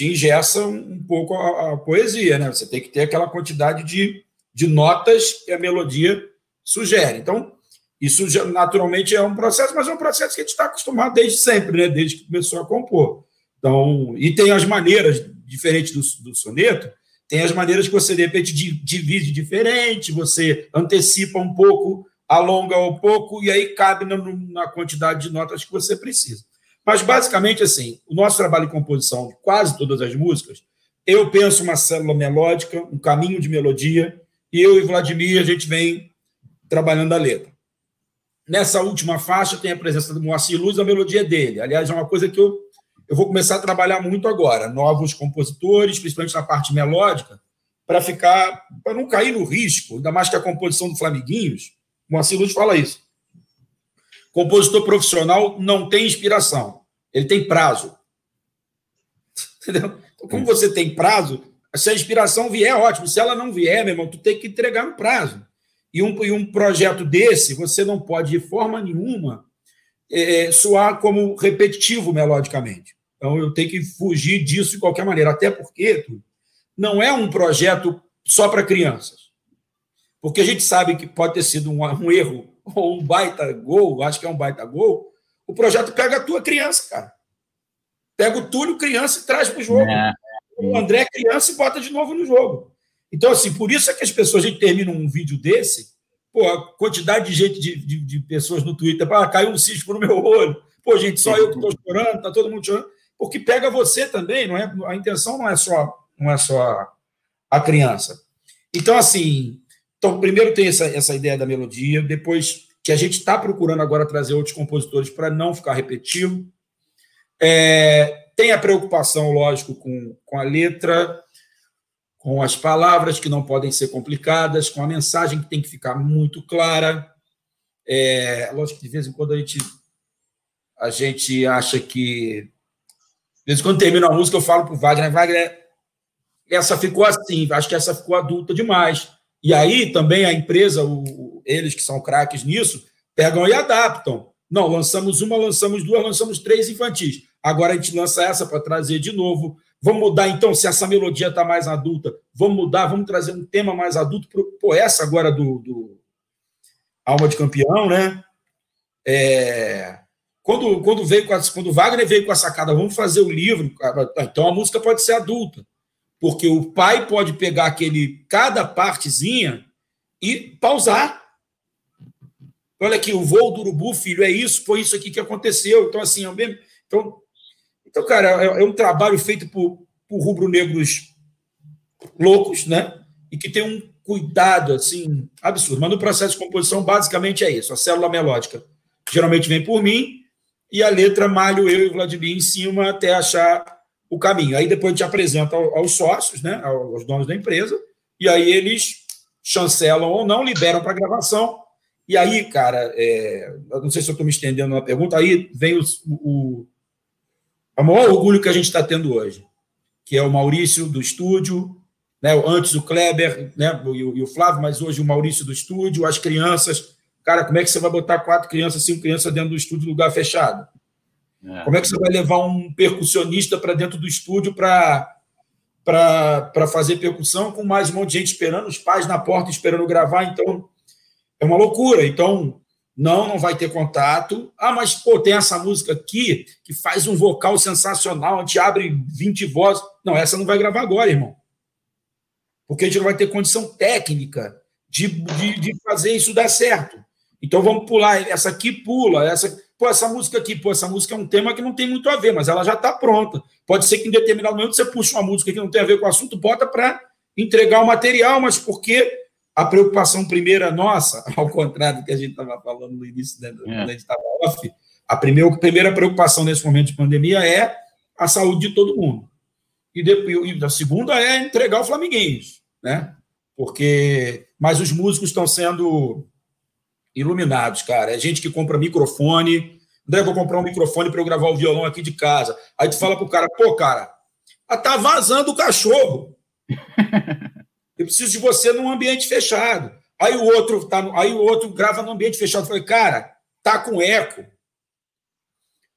engessa um pouco a poesia, né? Você tem que ter aquela quantidade de notas que a melodia sugere. Então, isso já, naturalmente é um processo, mas é um processo que a gente está acostumado desde sempre, né? Desde que começou a compor. Então, e tem as maneiras, diferente do soneto, tem as maneiras que você, de repente, divide diferente, você antecipa um pouco, alonga um pouco, e aí cabe na quantidade de notas que você precisa. Mas, basicamente, assim, o nosso trabalho de composição, quase todas as músicas, eu penso uma célula melódica, um caminho de melodia, e eu e Vladimir, a gente vem trabalhando a letra. Nessa última faixa tem a presença do Moacyr Luz, a melodia dele. Aliás, é uma coisa que eu vou começar a trabalhar muito agora, novos compositores, principalmente na parte melódica, para não cair no risco, ainda mais que a composição do Flamiguinhos, Moacyr Luz fala isso. Compositor profissional não tem inspiração, ele tem prazo. Entendeu? Então, como você tem prazo, se a inspiração vier, ótimo. Se ela não vier, meu irmão, tu tem que entregar no prazo. E um projeto desse, você não pode, de forma nenhuma, soar como repetitivo melodicamente. Então, eu tenho que fugir disso de qualquer maneira. Até porque não é um projeto só para crianças. Porque a gente sabe que pode ter sido um erro ou um baita gol, acho que é um baita gol, o projeto pega a tua criança, cara. Pega o Túlio, criança, e traz para o jogo. É. O André, criança, e bota de novo no jogo. Então, assim, por isso é que as pessoas, a gente termina um vídeo desse, pô, a quantidade de gente, de pessoas no Twitter, ah, caiu um cisco no meu olho, pô, gente, só eu que estou chorando, tá todo mundo chorando, porque pega você também, não é, a intenção não é só a criança. Então, assim, primeiro tem essa ideia da melodia, depois que a gente está procurando agora trazer outros compositores para não ficar repetitivo. Tem a preocupação, lógico, com a letra, com as palavras que não podem ser complicadas, com a mensagem que tem que ficar muito clara. Lógico que de vez em quando a gente acha que... De vez em quando termina a música, eu falo para o Wagner, essa ficou assim, acho que essa ficou adulta demais. E aí também a empresa, eles que são craques nisso, pegam e adaptam. Não, lançamos uma, lançamos duas, lançamos três infantis. Agora a gente lança essa para trazer de novo. Vamos mudar, então, se essa melodia está mais adulta, vamos mudar, vamos trazer um tema mais adulto. Pô, essa agora do Alma de Campeão, né? Quando o Wagner veio com a sacada, vamos fazer o livro, então a música pode ser adulta, porque o pai pode pegar cada partezinha e pausar. Olha aqui, o voo do urubu, filho, é isso, foi isso aqui que aconteceu. Então, assim, é o mesmo... Então, cara, é um trabalho feito por rubro-negros loucos, né? E que tem um cuidado, assim, absurdo. Mas no processo de composição, basicamente é isso. A célula melódica geralmente vem por mim e a letra malho eu e o Vladimir em cima até achar o caminho. Aí depois a gente apresenta aos sócios, né? Aos donos da empresa, e aí eles chancelam ou não, liberam para gravação. E aí, cara, não sei se eu estou me estendendo na pergunta, aí vem o maior orgulho que a gente está tendo hoje, que é o Maurício do estúdio, né? Antes o Kleber, né? e o Flávio, mas hoje o Maurício do estúdio, as crianças. Cara, como é que você vai botar 4 crianças, 5 crianças dentro do estúdio, lugar fechado? Como é que você vai levar um percussionista para dentro do estúdio para fazer percussão com mais um monte de gente esperando, os pais na porta esperando gravar? Então, é uma loucura. Então... Não vai ter contato. Ah, mas, pô, tem essa música aqui que faz um vocal sensacional, a gente abre 20 vozes. Não, essa não vai gravar agora, irmão. Porque a gente não vai ter condição técnica de fazer isso dar certo. Então, vamos pular. Essa aqui pula. Essa música aqui. Pô, essa música é um tema que não tem muito a ver, mas ela já está pronta. Pode ser que em determinado momento você puxe uma música que não tem a ver com o assunto, bota para entregar o material, mas porque... A preocupação primeira nossa, ao contrário do que a gente estava falando no início, né, quando a gente estava off, a primeira preocupação nesse momento de pandemia é a saúde de todo mundo. E a segunda é entregar o Flamenguinhos, né? Mas os músicos estão sendo iluminados, cara. É gente que compra microfone. André, eu vou comprar um microfone para eu gravar o violão aqui de casa. Aí tu fala pro cara, pô, cara, tá vazando o cachorro. Eu preciso de você num ambiente fechado. Aí o outro grava num ambiente fechado. Eu falei, cara, tá com eco.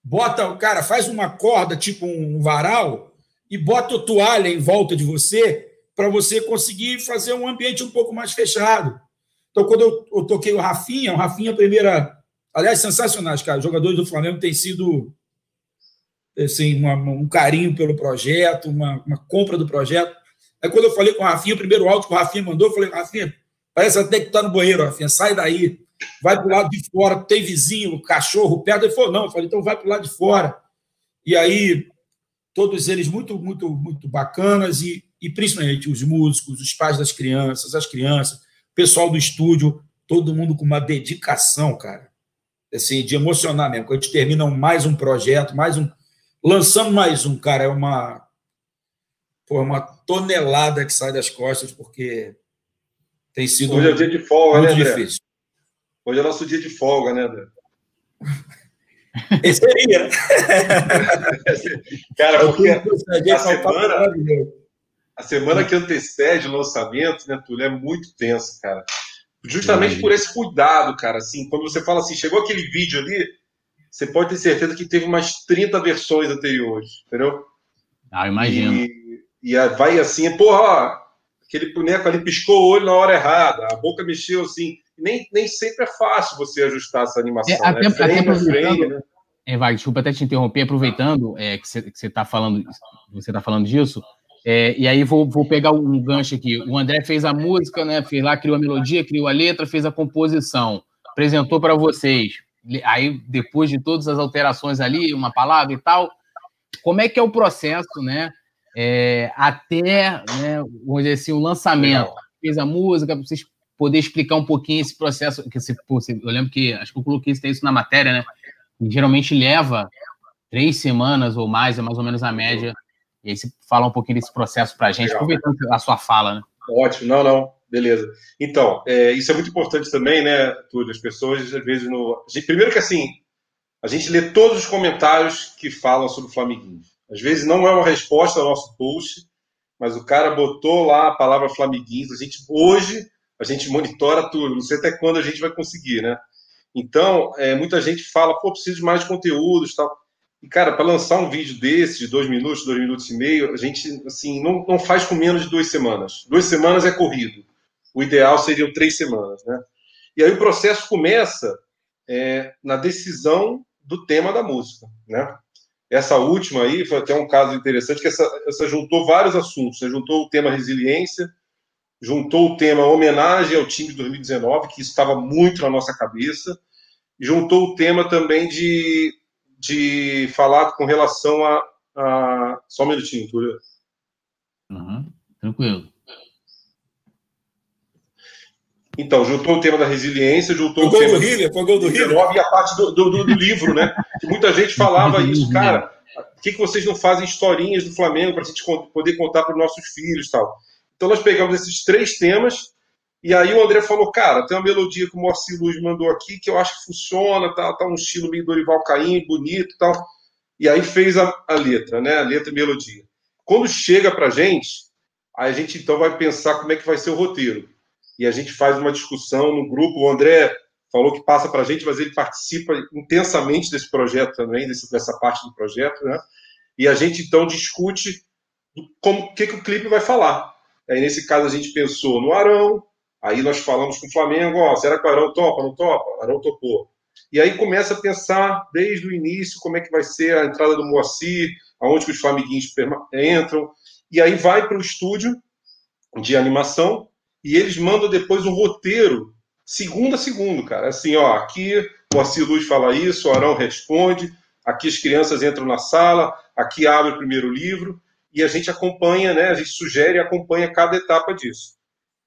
Bota, cara, faz uma corda, tipo um varal, e bota toalha em volta de você para você conseguir fazer um ambiente um pouco mais fechado. Então, quando eu toquei o Rafinha, primeira... Aliás, sensacionais, cara. Os jogadores do Flamengo têm sido assim, um carinho pelo projeto, uma compra do projeto. Aí, quando eu falei com o Rafinha, o primeiro áudio que o Rafinha mandou, eu falei, Rafinha, parece até que tá no banheiro, Rafinha, sai daí, vai pro lado de fora, tem vizinho, cachorro perto. Ele falou, não, eu falei, então vai pro lado de fora. E aí, todos eles muito, muito, muito bacanas e principalmente os músicos, os pais das crianças, as crianças, o pessoal do estúdio, todo mundo com uma dedicação, cara, assim, de emocionar mesmo. Quando a gente termina mais um projeto, lançando mais um, cara, é uma... Pô, uma tonelada que sai das costas, porque tem sido... Hoje é o dia de folga, né, André? Difícil. Hoje é nosso dia de folga, né, André? Esse aí, né? Cara, porque a semana que antecede o lançamento, né, Túlio, é muito tenso, cara. Justamente por esse cuidado, cara, assim, quando você fala assim, chegou aquele vídeo ali, você pode ter certeza que teve umas 30 versões anteriores, entendeu? Ah, imagino. E vai assim, porra, ó, aquele boneco ali piscou o olho na hora errada, a boca mexeu assim. nem sempre é fácil você ajustar essa animação. Freio, né? Wagner, desculpa até te interromper, aproveitando que você está falando disso, e aí vou pegar um gancho aqui. O André fez a música, né? Fez lá, criou a melodia, criou a letra, fez a composição, apresentou para vocês. Aí, depois de todas as alterações ali, uma palavra e tal, como é que é o processo, né? Até, né, vamos dizer assim, o lançamento. Fez a música, para vocês poderem explicar um pouquinho esse processo. Que eu lembro que, acho que eu coloquei isso na matéria, né? E geralmente leva 3 semanas ou mais, é mais ou menos a média. E aí você fala um pouquinho desse processo para a gente, aproveitando a sua fala, né? Ótimo, beleza. Então, isso é muito importante também, né, Túlio? As pessoas, às vezes, primeiro que assim, a gente lê todos os comentários que falam sobre o Flamenguinho. Às vezes não é uma resposta ao nosso post, mas o cara botou lá a palavra Flamenguinhos. Hoje, a gente monitora tudo. Não sei até quando a gente vai conseguir, né? Então, muita gente fala, preciso de mais conteúdos e tal. E, cara, para lançar um vídeo desse, de 2 minutos, 2 minutos e meio, a gente, assim, não faz com menos de 2 semanas. 2 semanas é corrido. O ideal seriam 3 semanas, né? E aí o processo começa na decisão do tema da música, né? Essa última aí foi até um caso interessante, que essa juntou vários assuntos. Né? Juntou o tema resiliência, juntou o tema homenagem ao time de 2019, que isso estava muito na nossa cabeça, e juntou o tema também de falar com relação a... Só um minutinho, Túlio. Uhum, tranquilo. Então, juntou o tema da resiliência, juntou o tema... Foi o gol do River. E a parte do livro, né? Que muita gente falava isso. Cara, por que vocês não fazem historinhas do Flamengo para a gente poder contar para os nossos filhos e tal? Então, nós pegamos esses 3 temas e aí o André falou, cara, tem uma melodia que o Moacyr Luz mandou aqui que eu acho que funciona, tá um estilo meio Dorival Caymmi, bonito e tal. E aí fez a letra, né? A letra e melodia. Quando chega para a gente, aí a gente então vai pensar como é que vai ser o roteiro. E a gente faz uma discussão no grupo. O André falou que passa para a gente, mas ele participa intensamente desse projeto também, dessa parte do projeto, né? E a gente, então, discute o que o clipe vai falar. Aí, nesse caso, a gente pensou no Arão, aí nós falamos com o Flamengo, será que o Arão topa, não topa? Arão topou. E aí começa a pensar, desde o início, como é que vai ser a entrada do Moacyr, aonde que os Flamenguinhos entram. E aí vai para o estúdio de animação, e eles mandam depois um roteiro, segundo a segundo, cara. Assim, aqui o Moacyr Luz fala isso, o Arão responde, aqui as crianças entram na sala, aqui abre o primeiro livro, e a gente acompanha, né? A gente sugere e acompanha cada etapa disso.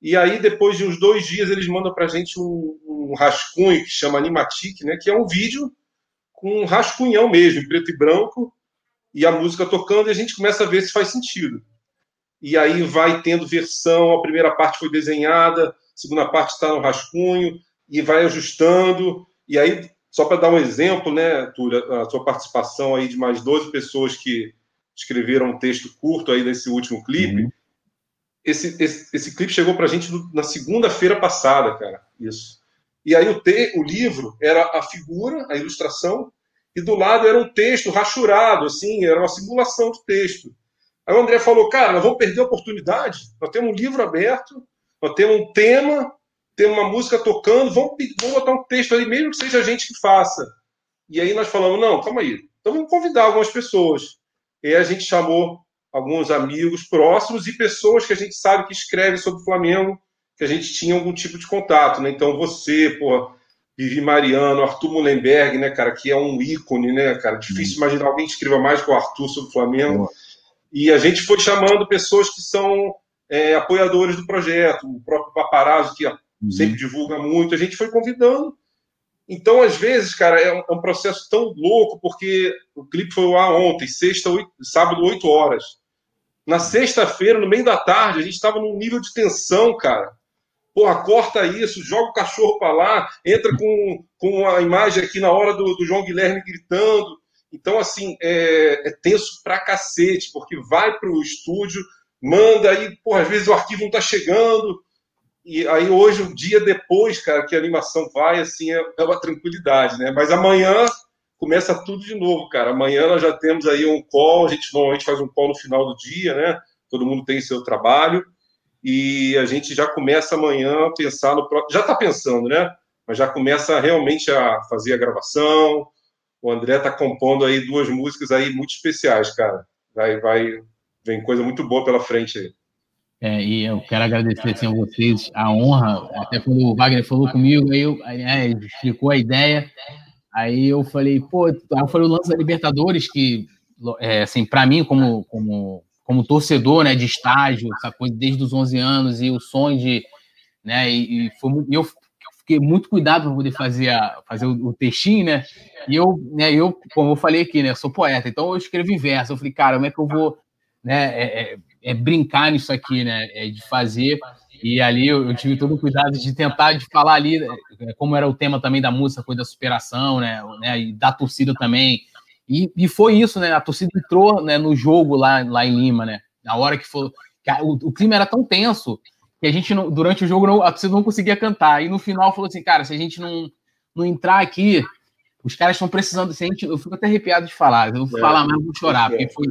E aí, depois de uns 2 dias, eles mandam pra gente um rascunho que chama Animatic, né? Que é um vídeo com um rascunhão mesmo, em preto e branco, e a música tocando, e a gente começa a ver se faz sentido. E aí vai tendo versão, a primeira parte foi desenhada, a segunda parte está no rascunho, e vai ajustando. E aí, só para dar um exemplo, né, Túlio, a sua participação aí de mais 12 pessoas que escreveram um texto curto aí desse último clipe, esse clipe chegou para a gente na segunda-feira passada, cara, isso. E aí o livro era a figura, a ilustração, e do lado era um texto rachurado, assim, era uma simulação de texto. Aí o André falou, cara, nós vamos perder a oportunidade, nós temos um livro aberto, nós temos um tema, temos uma música tocando, vamos botar um texto ali, mesmo que seja a gente que faça. E aí nós falamos, não, calma aí, então vamos convidar algumas pessoas. E a gente chamou alguns amigos próximos e pessoas que a gente sabe que escreve sobre o Flamengo, que a gente tinha algum tipo de contato, né? Então você, Vivi Mariano, Arthur Muhlenberg, né, cara, que é um ícone, né, cara? Difícil imaginar alguém que escreva mais que o Arthur sobre o Flamengo. E a gente foi chamando pessoas que são apoiadores do projeto, o próprio Paparazzo, que sempre divulga muito, a gente foi convidando. Então, às vezes, cara, é um processo tão louco, porque o clipe foi lá ontem, sábado, 8 horas. Na sexta-feira, no meio da tarde, a gente estava num nível de tensão, cara. Porra, corta isso, joga o cachorro para lá, entra com a imagem aqui na hora do João Guilherme gritando. Então, assim, é tenso pra cacete, porque vai pro estúdio, manda aí, porra, às vezes o arquivo não tá chegando. E aí hoje, um dia depois, cara, que a animação vai, assim, é uma tranquilidade, né? Mas amanhã começa tudo de novo, cara. Amanhã nós já temos aí um call, a gente normalmente faz um call no final do dia, né? Todo mundo tem seu trabalho. e a gente já começa amanhã a pensar no próximo. Já está pensando, né? Mas já começa realmente a fazer a gravação. O André está compondo aí duas músicas aí muito especiais, cara. Vem coisa muito boa pela frente aí. É, e eu quero agradecer assim, a vocês a honra, até quando o Wagner falou comigo, aí explicou a ideia, aí eu falei, foi o lance da Libertadores, que, assim, pra mim, como torcedor, né, de estágio, essa coisa desde os 11 anos, e o sonho de, né, eu fiquei muito cuidado pra poder fazer o textinho, né, e eu, como eu falei aqui, né, sou poeta, então eu escrevo em verso, eu falei, cara, como é que eu vou, né, brincar nisso aqui, né? De fazer. E ali eu tive todo o cuidado de tentar de falar ali, como era o tema também da música, coisa da superação, né? E da torcida também. E foi isso, né? A torcida entrou, né, no jogo lá em Lima, né? Na hora que foi. O clima era tão tenso que a gente, durante o jogo, a torcida não conseguia cantar. E no final falou assim, cara, se a gente não entrar aqui, os caras estão precisando. Se a gente, eu fico até arrepiado de falar. Eu não vou falar mais, vou chorar, porque foi.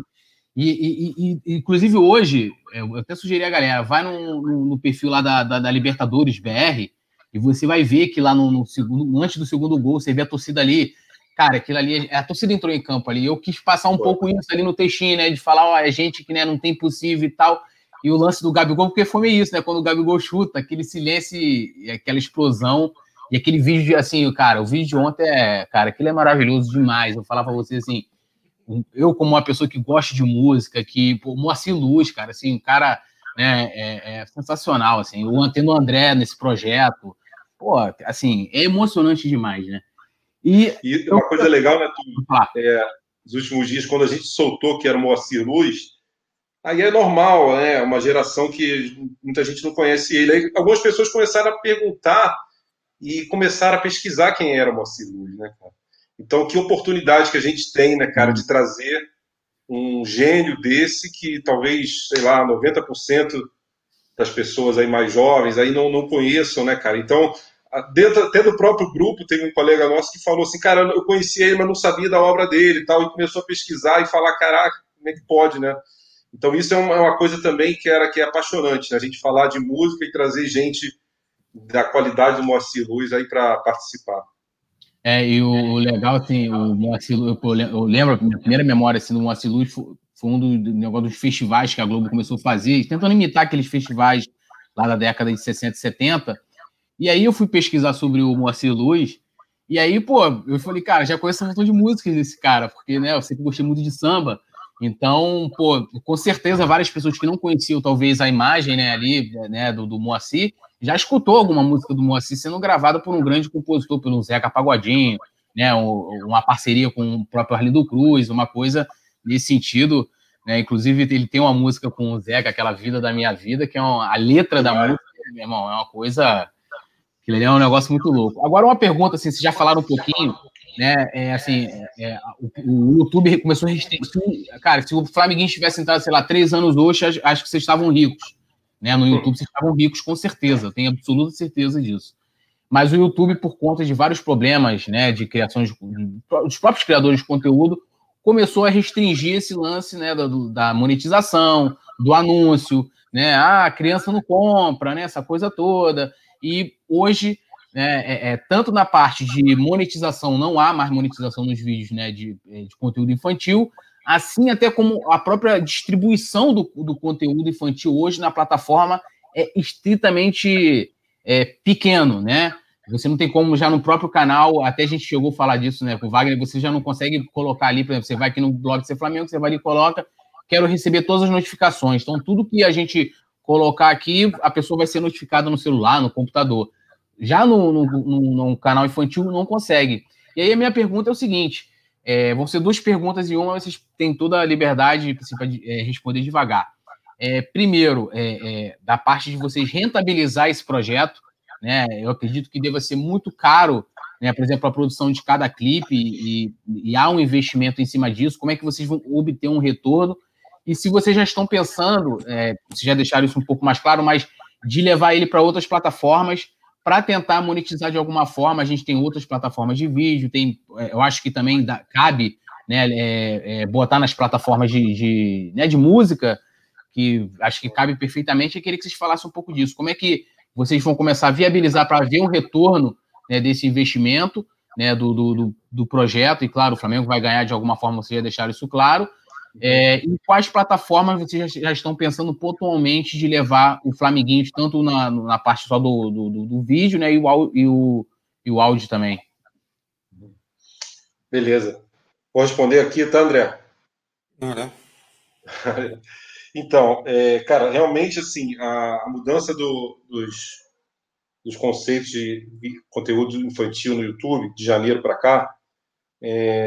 E inclusive hoje, eu até sugeri a galera, vai no perfil lá da Libertadores BR e você vai ver que lá antes do segundo gol, você vê a torcida ali, cara, aquilo ali, a torcida entrou em campo ali, eu quis passar um pouco isso ali no textinho, né, de falar, ó, é gente que, né, não tem possível e tal, e o lance do Gabigol, porque foi meio isso, né, quando o Gabigol chuta, aquele silêncio e aquela explosão, e aquele vídeo, assim, cara, o vídeo de ontem cara, aquilo é maravilhoso demais, eu falar pra vocês assim, eu, como uma pessoa que gosta de música, Moacyr Luz, cara, assim, um cara, né, sensacional, assim, tendo o André nesse projeto, assim, é emocionante demais, né? E uma coisa legal, né, Túlio? Nos últimos dias, quando a gente soltou que era o Moacyr Luz, aí é normal, né, uma geração que muita gente não conhece ele, aí algumas pessoas começaram a perguntar e começaram a pesquisar quem era o Moacyr Luz, né, cara? Então, que oportunidade que a gente tem, né, cara, de trazer um gênio desse que talvez, sei lá, 90% das pessoas aí mais jovens aí não conheçam, né, cara? Então, dentro até do próprio grupo, teve um colega nosso que falou assim, cara, eu conhecia ele, mas não sabia da obra dele e tal, e começou a pesquisar e falar, caraca, como é que pode, né? Então, isso é uma coisa também que é apaixonante, né? A gente falar de música e trazer gente da qualidade do Moacyr Luz aí para participar. E o legal, assim, o Moacyr Luz, eu lembro, a minha primeira memória assim, do Moacyr Luz foi um negócio dos festivais que a Globo começou a fazer, tentando imitar aqueles festivais lá da década de 60 e 70, e aí eu fui pesquisar sobre o Moacyr Luz, e aí, eu falei, cara, já conheço um montão de músicas desse cara, porque, né, eu sempre gostei muito de samba, então, com certeza várias pessoas que não conheciam, talvez, a imagem, né, ali, né, do Moacyr, já escutou alguma música do Moacyr sendo gravada por um grande compositor, pelo Zeca Pagodinho, né, uma parceria com o próprio Arlindo Cruz, uma coisa nesse sentido, né, inclusive ele tem uma música com o Zeca, aquela Vida da Minha Vida, que é a letra da música, meu irmão, é uma coisa, aquilo ali é um negócio muito louco. Agora uma pergunta, assim, vocês já falaram um pouquinho, né, o YouTube começou a restringir, cara, se o Flamenguinho tivesse entrado, sei lá, 3 anos hoje, acho que vocês estavam ricos. Né, no YouTube vocês estavam ricos, com certeza, eu tenho absoluta certeza disso. Mas o YouTube, por conta de vários problemas, né, de criação dos próprios criadores de conteúdo, começou a restringir esse lance, né, da monetização, do anúncio, né, a criança não compra, né, essa coisa toda. E hoje, né, tanto na parte de monetização, não há mais monetização nos vídeos, né, de conteúdo infantil, assim até como a própria distribuição do conteúdo infantil hoje na plataforma é estritamente pequeno, né? Você não tem como já no próprio canal, até a gente chegou a falar disso, né, com o Wagner, você já não consegue colocar ali, por exemplo, você vai aqui no blog do Ser Flamengo, você vai ali e coloca, quero receber todas as notificações. Então, tudo que a gente colocar aqui, a pessoa vai ser notificada no celular, no computador. Já no canal infantil não consegue. E aí a minha pergunta é o seguinte... vão ser 2 perguntas e uma, vocês têm toda a liberdade para responder devagar. Primeiro, da parte de vocês rentabilizar esse projeto, né? Eu acredito que deva ser muito caro, né? Por exemplo, a produção de cada clipe e há um investimento em cima disso. Como é que vocês vão obter um retorno? E se vocês já estão pensando, vocês já deixaram isso um pouco mais claro, mas de levar ele para outras plataformas, para tentar monetizar de alguma forma. A gente tem outras plataformas de vídeo, eu acho que também cabe, né, botar nas plataformas de música, que acho que cabe perfeitamente, eu queria que vocês falassem um pouco disso. Como é que vocês vão começar a viabilizar para ver um retorno, né, desse investimento, né, do projeto? E, claro, o Flamengo vai ganhar de alguma forma, vocês já deixaram isso claro. Em quais plataformas vocês já estão pensando pontualmente de levar o Flamiguinhos, tanto na parte só do vídeo, né, e o áudio também? Beleza. Vou responder aqui, tá, André? Não, né? Então, cara, realmente, assim, a mudança dos conceitos de conteúdo infantil no YouTube, de janeiro para cá,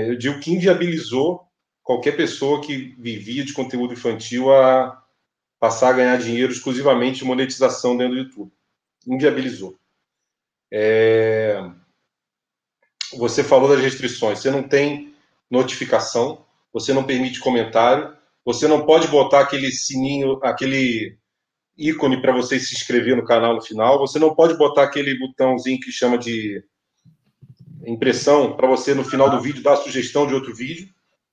eu digo que inviabilizou qualquer pessoa que vivia de conteúdo infantil a passar a ganhar dinheiro exclusivamente de monetização dentro do YouTube. Inviabilizou. Você falou das restrições. Você não tem notificação, você não permite comentário, você não pode botar aquele sininho, aquele ícone para você se inscrever no canal no final, você não pode botar aquele botãozinho que chama de impressão para você no final do vídeo dar sugestão de outro vídeo.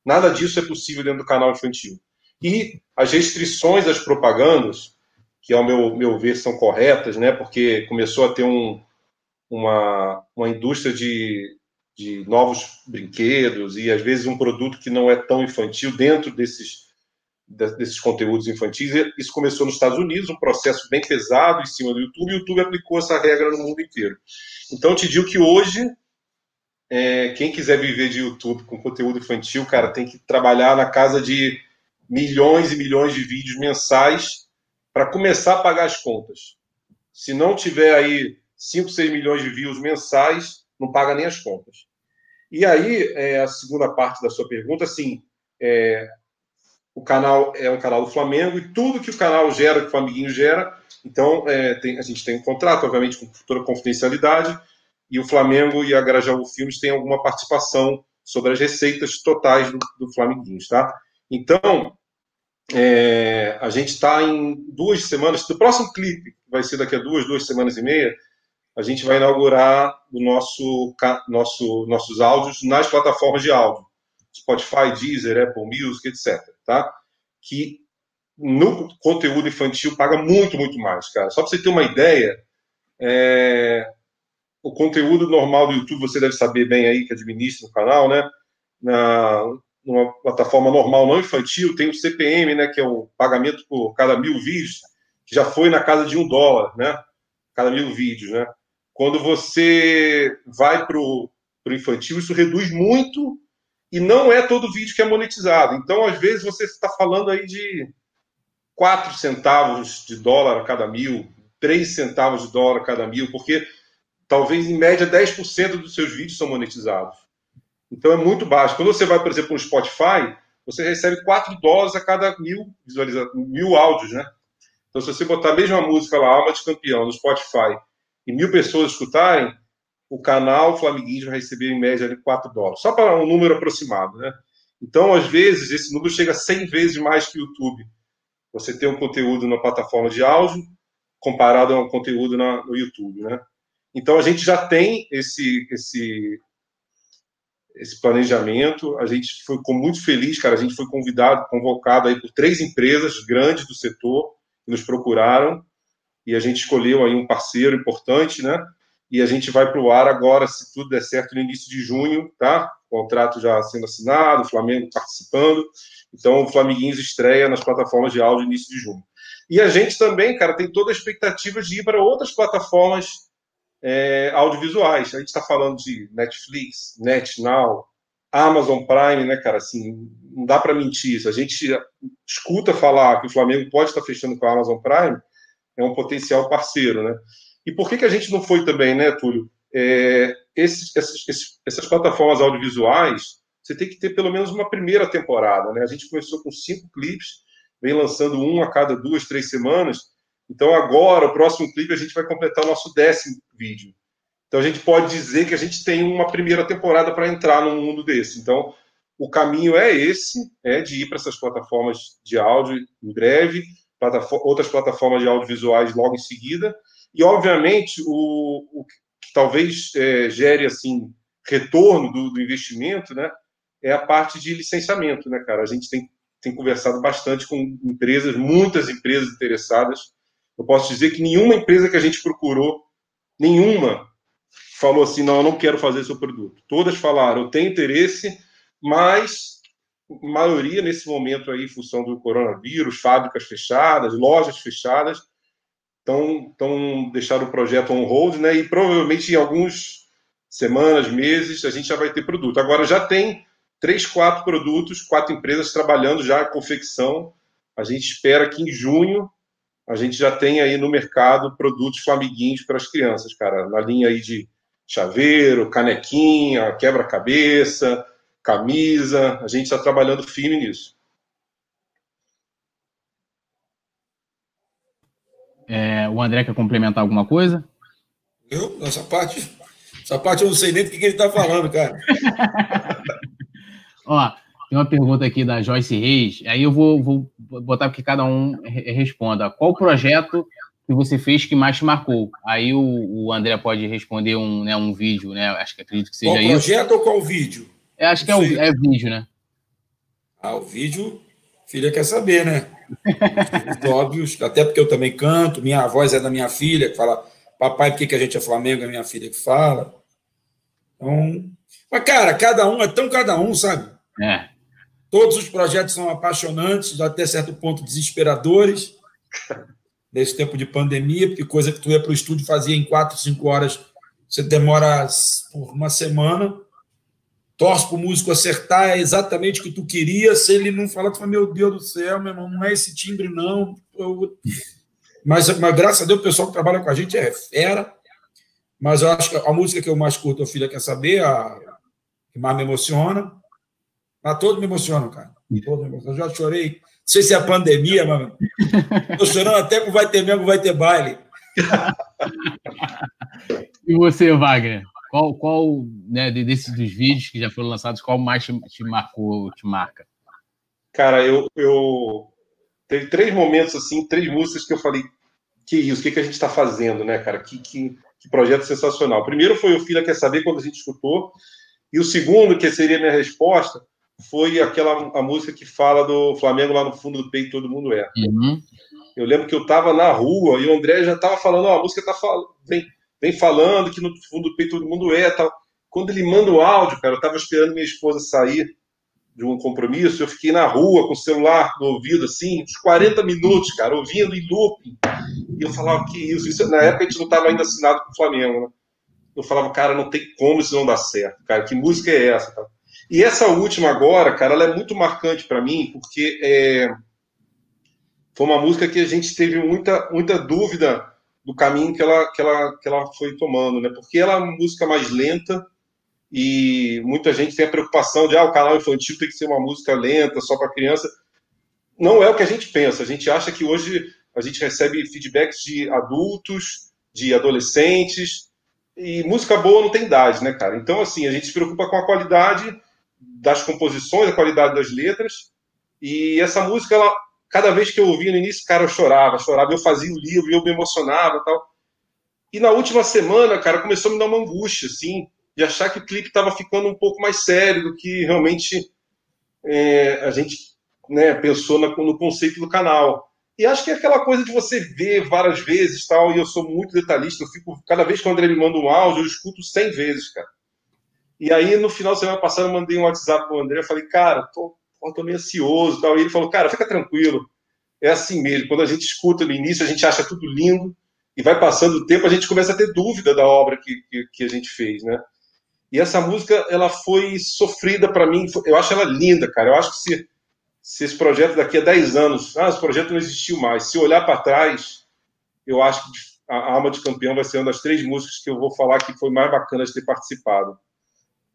Nada disso é possível dentro do canal infantil. E as restrições às propagandas, que ao meu ver são corretas, né? Porque começou a ter uma indústria de novos brinquedos e, às vezes, um produto que não é tão infantil dentro desses conteúdos infantis. Isso começou nos Estados Unidos, um processo bem pesado em cima do YouTube, e o YouTube aplicou essa regra no mundo inteiro. Então, eu te digo que hoje... quem quiser viver de YouTube com conteúdo infantil, cara, tem que trabalhar na casa de milhões e milhões de vídeos mensais para começar a pagar as contas. Se não tiver aí 5, 6 milhões de views mensais, não paga nem as contas. E aí, a segunda parte da sua pergunta, assim, o canal é um canal do Flamengo e tudo que o canal gera, que o Flamenguinho gera, então a gente tem um contrato, obviamente, com toda a confidencialidade. E o Flamengo e a Grajaú Filmes têm alguma participação sobre as receitas totais do Flamenguinhos, tá? Então, a gente está em 2 semanas, do próximo clipe, que vai ser daqui a 2 semanas e meia, a gente vai inaugurar o nossos áudios nas plataformas de áudio, Spotify, Deezer, Apple Music, etc., tá? Que no conteúdo infantil paga muito, muito mais, cara. Só para você ter uma ideia, o conteúdo normal do YouTube, você deve saber bem aí, que administra o canal, né? Numa plataforma normal, não infantil, tem o CPM, né? Que é o pagamento por cada 1000 vídeos, que já foi na casa de $1, né? Cada 1000 vídeos, né? Quando você vai pro infantil, isso reduz muito e não é todo vídeo que é monetizado. Então, às vezes, você está falando aí de 4 centavos de dólar a cada 1000, 3 centavos de dólar a cada 1000, porque... talvez, em média, 10% dos seus vídeos são monetizados. Então, é muito baixo. Quando você vai, por exemplo, no Spotify, você recebe $4 a cada 1000 áudios, né? Então, se você botar a mesma música lá, Alma de Campeão, no Spotify, e 1000 pessoas escutarem, o canal Flamiguinhos vai receber, em média, $4. Só para um número aproximado, né? Então, às vezes, esse número chega a 100 vezes mais que o YouTube. Você tem um conteúdo na plataforma de áudio comparado a um conteúdo no YouTube, né? Então, a gente já tem esse planejamento. A gente ficou muito feliz, cara. A gente foi convocado aí por 3 empresas grandes do setor que nos procuraram. E a gente escolheu aí um parceiro importante, né? E a gente vai para o ar agora, se tudo der certo, no início de junho, tá? O contrato já sendo assinado, o Flamengo participando. Então, o Flamiguinhos estreia nas plataformas de áudio no início de junho. E a gente também, cara, tem toda a expectativa de ir para outras plataformas audiovisuais. A gente está falando de Netflix, NetNow, Amazon Prime, né, cara? Assim, não dá para mentir isso. A gente escuta falar que o Flamengo pode estar fechando com a Amazon Prime, é um potencial parceiro, né? E por que a gente não foi também, né, Túlio? Essas plataformas audiovisuais, você tem que ter pelo menos uma primeira temporada, né? A gente começou com 5 clipes, vem lançando um a cada 2, 3 semanas. Então, agora, o próximo clipe, a gente vai completar o nosso 10º vídeo. Então, a gente pode dizer que a gente tem uma primeira temporada para entrar num mundo desse. Então, o caminho é esse, de ir para essas plataformas de áudio em breve, outras plataformas de audiovisuais logo em seguida. E, obviamente, o que talvez gere, assim, retorno do investimento, né, é a parte de licenciamento, né, cara? A gente tem tem conversado bastante com empresas, muitas empresas interessadas. Eu posso dizer que nenhuma empresa que a gente procurou, nenhuma, falou assim, não, eu não quero fazer seu produto. Todas falaram, eu tenho interesse, mas a maioria nesse momento aí, em função do coronavírus, fábricas fechadas, lojas fechadas, então deixaram o projeto on hold, né? E provavelmente em algumas semanas, meses, a gente já vai ter produto. Agora já tem 3, 4 produtos, 4 empresas trabalhando já a confecção. A gente espera que em junho a gente já tenha aí no mercado produtos Flamiguinhos para as crianças, cara. Na linha aí de chaveiro, canequinha, quebra-cabeça, camisa. A gente está trabalhando firme nisso. O André quer complementar alguma coisa? Eu? Essa parte eu não sei nem do que ele está falando, cara. Ó, tem uma pergunta aqui da Joyce Reis. Aí eu vou botar porque cada um responda. Qual projeto que você fez que mais te marcou? Aí o André pode responder um vídeo, né? Acho que acredito que seja isso. Qual projeto ou qual vídeo? Acho que é vídeo, né? O vídeo, filha quer saber, né? Óbvios, até porque eu também canto, minha voz é da minha filha, que fala, papai, por que a gente é Flamengo? É minha filha que fala. Então, mas, cara, cada um é tão cada um, sabe? É. Todos os projetos são apaixonantes, até certo ponto desesperadores, nesse tempo de pandemia, porque coisa que tu ia para o estúdio fazia em 4, 5 horas, você demora por uma semana, torce para o músico acertar exatamente o que tu queria, se ele não falar, tu fala, meu Deus do céu, meu irmão, não é esse timbre, não. Mas graças a Deus, o pessoal que trabalha com a gente é fera, mas eu acho que a música que eu mais curto, a filha quer saber, a que mais me emociona, mas todos me emocionam, cara. Todos me emocionam. Eu já chorei, não sei se é a pandemia, mas estou chorando até que vai ter baile. E você, Wagner? Qual né, desses dos vídeos que já foram lançados, qual mais te marcou, te marca? Cara, eu teve 3 momentos, assim, 3 músicas que eu falei, que isso, o que a gente está fazendo, né, cara? Que projeto sensacional. O primeiro foi o Filha Quer Saber, quando a gente escutou. E o segundo, que seria a minha resposta, foi a música que fala do Flamengo lá no fundo do peito, todo mundo é. Uhum. Eu lembro que eu estava na rua e o André já estava falando, a música tá vem falando que no fundo do peito todo mundo é. Tal. Quando ele manda o áudio, cara, eu estava esperando minha esposa sair de um compromisso, eu fiquei na rua com o celular no ouvido, assim, uns 40 minutos, cara, ouvindo em looping. E eu falava, que isso? Na época a gente não estava ainda assinado com o Flamengo, né? Eu falava, cara, não tem como isso não dar certo, cara, que música é essa? Cara? E essa última agora, cara, ela é muito marcante para mim, porque foi uma música que a gente teve muita dúvida do caminho que ela foi tomando, né? Porque ela é uma música mais lenta, e muita gente tem a preocupação de o canal infantil tem que ser uma música lenta, só para criança. Não é o que a gente pensa. A gente acha que hoje a gente recebe feedbacks de adultos, de adolescentes, e música boa não tem idade, né, cara? Então, assim, a gente se preocupa com a qualidade das composições, a qualidade das letras, e essa música, ela, cada vez que eu ouvia no início, cara, eu chorava, eu fazia o livro, eu me emocionava e tal. E na última semana, cara, começou a me dar uma angústia, assim, de achar que o clipe estava ficando um pouco mais sério do que realmente a gente, né, pensou no conceito do canal. E acho que é aquela coisa de você ver várias vezes, tal, e eu sou muito detalhista, eu fico, cada vez que o André me manda um áudio, eu escuto 100 vezes, cara. E aí, no final da semana passada, eu mandei um WhatsApp pro André, eu falei, cara, tô meio ansioso, tal, e ele falou, cara, fica tranquilo, é assim mesmo, quando a gente escuta no início, a gente acha tudo lindo, e vai passando o tempo, a gente começa a ter dúvida da obra que a gente fez, né? E essa música, ela foi sofrida para mim, eu acho ela linda, cara. Eu acho que se esse projeto daqui a 10 anos, esse projeto não existiu mais, se olhar para trás, eu acho que a Alma de Campeão vai ser uma das 3 músicas que eu vou falar que foi mais bacana de ter participado,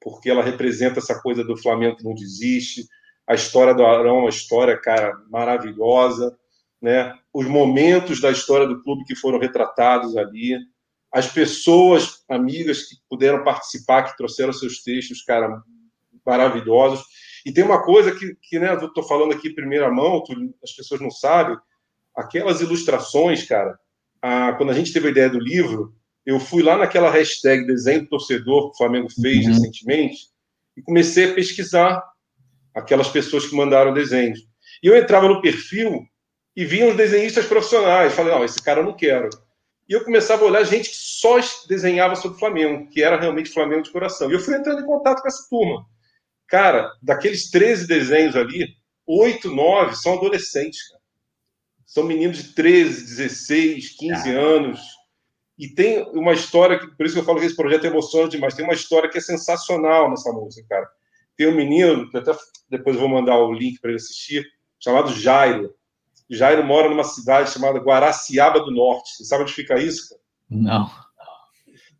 porque ela representa essa coisa do Flamengo que não desiste, a história do Arão, uma história, cara, maravilhosa, né? Os momentos da história do clube que foram retratados ali, as pessoas, amigas que puderam participar, que trouxeram seus textos, cara, maravilhosos. E tem uma coisa que né, eu estou falando aqui em primeira mão, as pessoas não sabem, aquelas ilustrações, cara, quando a gente teve a ideia do livro, eu fui lá naquela hashtag desenho do torcedor que o Flamengo fez recentemente e comecei a pesquisar aquelas pessoas que mandaram desenhos. E eu entrava no perfil e via uns desenhistas profissionais. Falei, não, esse cara eu não quero. E eu começava a olhar gente que só desenhava sobre o Flamengo, que era realmente Flamengo de coração. E eu fui entrando em contato com essa turma. Cara, daqueles 13 desenhos ali, 8, 9 são adolescentes, cara. São meninos de 13, 16, 15 anos. E tem uma história, que, por isso que eu falo que esse projeto é emocionante demais, tem uma história que é sensacional nessa música, cara. Tem um menino, até depois eu vou mandar o link para ele assistir, chamado Jairo. Jairo mora numa cidade chamada Guaraciaba do Norte. Você sabe onde fica isso, cara? Não.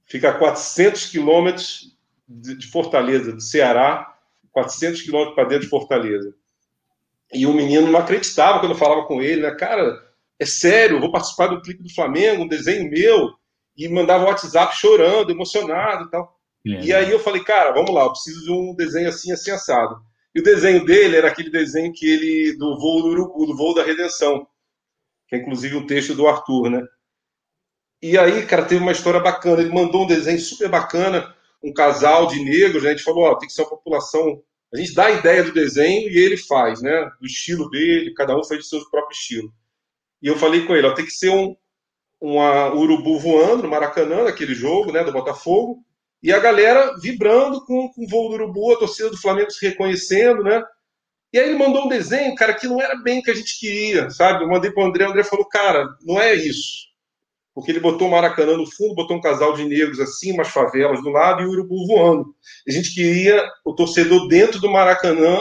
Fica a 400 quilômetros de Fortaleza, do Ceará, 400 quilômetros para dentro de Fortaleza. E o menino não acreditava quando eu falava com ele, né? Cara, é sério, eu vou participar do clipe do Flamengo, um desenho meu, e mandava WhatsApp chorando, emocionado e tal. É. E aí eu falei, cara, vamos lá, eu preciso de um desenho assim, assim, assado. E o desenho dele era aquele desenho que ele, do voo do Urubu, do voo da redenção, que é inclusive um texto do Arthur, né? E aí, cara, teve uma história bacana, ele mandou um desenho super bacana, um casal de negros, a gente falou, ó, tem que ser uma população... A gente dá a ideia do desenho e ele faz, né? Do estilo dele, cada um faz do seu próprio estilo. E eu falei com ele, ó, tem que ser um urubu voando no Maracanã, naquele jogo, né? Do Botafogo, e a galera vibrando com o voo do urubu, a torcida do Flamengo se reconhecendo, né? E aí ele mandou um desenho, cara, que não era bem o que a gente queria, sabe? Eu mandei pro André, o André falou, cara, não é isso. Porque ele botou o Maracanã no fundo, botou um casal de negros assim, umas favelas do lado e o urubu voando. A gente queria o torcedor dentro do Maracanã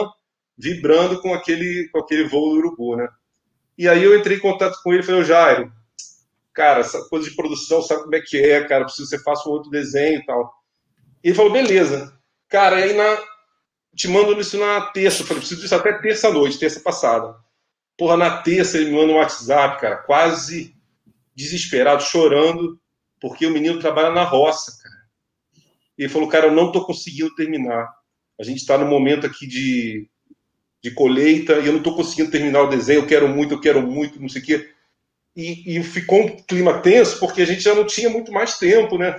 vibrando com aquele voo do urubu, né? E aí eu entrei em contato com ele e falei, Jairo, cara, essa coisa de produção, sabe como é que é, cara? Preciso que você faça um outro desenho e tal. E ele falou, beleza. Cara, e aí te mando isso na terça. Eu falei, preciso disso até terça-noite, terça passada. Porra, na terça ele me manda um WhatsApp, cara, quase... desesperado, chorando, porque o menino trabalha na roça, cara. E ele falou, cara, eu não tô conseguindo terminar. A gente tá no momento aqui de colheita e eu não tô conseguindo terminar o desenho, eu quero muito, não sei o quê. E ficou um clima tenso, porque a gente já não tinha muito mais tempo, né?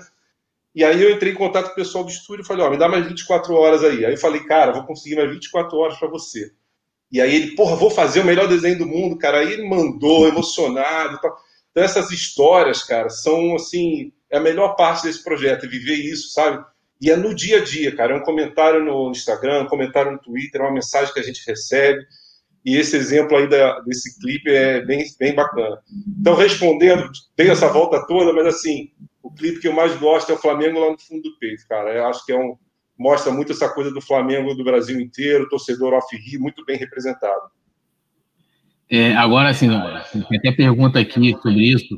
E aí eu entrei em contato com o pessoal do estúdio e falei, ó, me dá mais 24 horas aí. Aí eu falei, cara, vou conseguir mais 24 horas pra você. E aí ele, porra, vou fazer o melhor desenho do mundo, cara. Aí ele mandou, emocionado e tal. Então essas histórias, cara, são, assim, é a melhor parte desse projeto, é viver isso, sabe? E é no dia a dia, cara, é um comentário no Instagram, um comentário no Twitter, é uma mensagem que a gente recebe, e esse exemplo aí desse clipe é bem, bem bacana. Então, respondendo, dei essa volta toda, mas, assim, o clipe que eu mais gosto é o Flamengo lá no fundo do peito, cara. Eu acho que mostra muito essa coisa do Flamengo do Brasil inteiro, torcedor off-ri, muito bem representado. Agora, assim, tem até pergunta aqui sobre isso,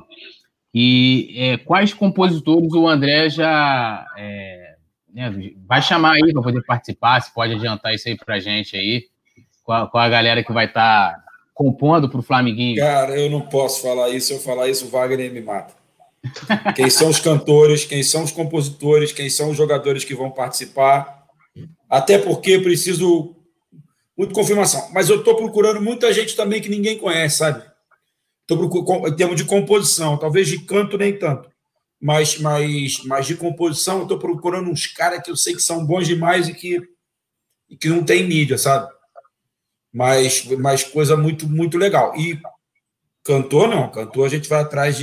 e quais compositores o André já vai chamar aí para poder participar, se pode adiantar isso aí para a gente aí, com a galera que vai estar compondo para o Flamiguinho. Cara, eu não posso falar isso, se eu falar isso o Wagner me mata. Quem são os cantores, quem são os compositores, quem são os jogadores que vão participar, até porque preciso... Muito confirmação. Mas eu estou procurando muita gente também que ninguém conhece, sabe? Em termos de composição, talvez de canto nem tanto, mas de composição eu estou procurando uns caras que eu sei que são bons demais e que não tem mídia, sabe? Mas coisa muito, muito legal. E cantor não. Cantor a gente vai atrás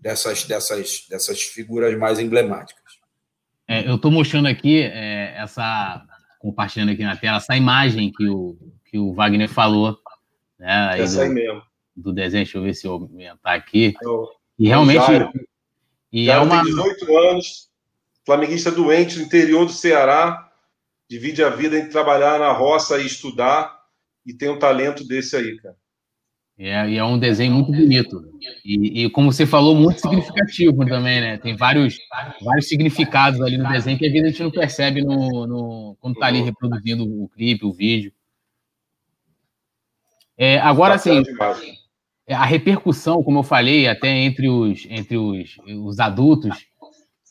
dessas figuras mais emblemáticas. Eu estou mostrando aqui compartilhando aqui na tela, essa imagem que o Wagner falou. Né, essa aí mesmo. Do desenho, deixa eu ver se eu aumentar aqui. E realmente... Jairo. E Jairo tem 18 anos, flamenguista doente, no interior do Ceará, divide a vida entre trabalhar na roça e estudar, e tem um talento desse aí, cara. E é um desenho muito bonito. E como você falou, muito significativo também, né? Tem vários significados ali no desenho que às vezes a gente não percebe quando está ali reproduzindo o clipe, o vídeo. Agora, assim, a repercussão, como eu falei, até entre os adultos,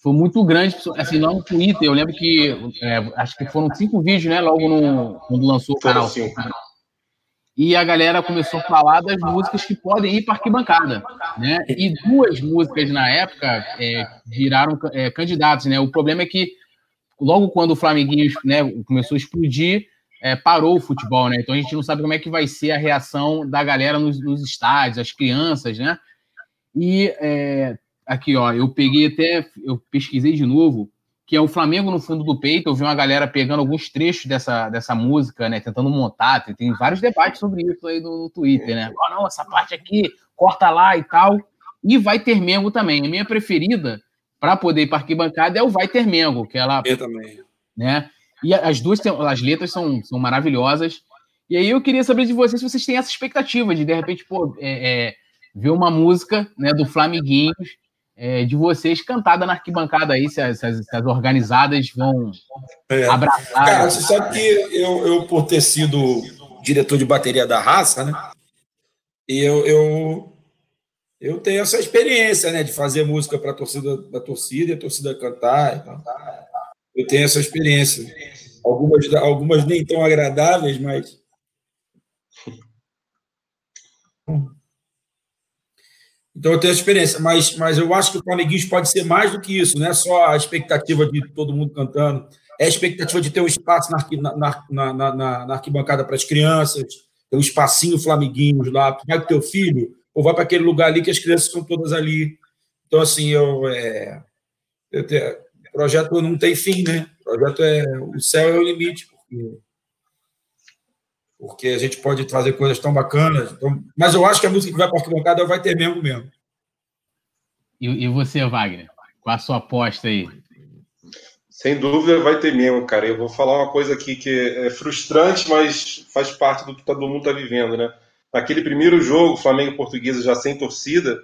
foi muito grande. Assim, lá no Twitter, eu lembro que acho que foram 5 vídeos, né? Logo quando lançou o canal. E a galera começou a falar das músicas que podem ir para arquibancada, né? E 2 músicas na época viraram candidatos, né? O problema é que logo quando o Flamenguinhos, né, começou a explodir, parou o futebol, né? Então a gente não sabe como é que vai ser a reação da galera nos estádios, as crianças, né? E aqui, ó, eu pesquisei de novo, que é o Flamengo no fundo do peito. Eu vi uma galera pegando alguns trechos dessa música, né? Tentando montar. Tem vários debates sobre isso aí no Twitter, né? Oh, não, essa parte aqui, corta lá e tal. E vai ter Mengo também. A minha preferida, para poder ir para arquibancada, é o Vai Ter Mengo, que ela... Eu também. Né? E as letras são maravilhosas. E aí eu queria saber de vocês se vocês têm essa expectativa de repente, pô, ver uma música, né, do Flamiguinhos, de vocês cantada na arquibancada aí, se as organizadas vão abraçar. Cara, você sabe que eu, por ter sido diretor de bateria da Raça, né, eu tenho essa experiência, né, de fazer música para a torcida e a torcida cantar e tal. Eu tenho essa experiência. Algumas nem tão agradáveis, mas... Então, eu tenho essa experiência, mas eu acho que o Flamenguinhos pode ser mais do que isso, não é só a expectativa de todo mundo cantando, é a expectativa de ter um espaço na arquibancada para as crianças, ter um espacinho Flamenguinhos lá, vai para o teu filho, ou vai para aquele lugar ali que as crianças estão todas ali. Então, assim, o projeto não tem fim, né? O projeto o céu é o limite, porque a gente pode fazer coisas tão bacanas. Então... Mas eu acho que a música que vai para a arquibancada vai ter mesmo. E você, Wagner? Qual a sua aposta aí? Sem dúvida vai ter mesmo, cara. Eu vou falar uma coisa aqui que é frustrante, mas faz parte do que todo mundo está vivendo, né? Naquele primeiro jogo, Flamengo e Portuguesa já sem torcida,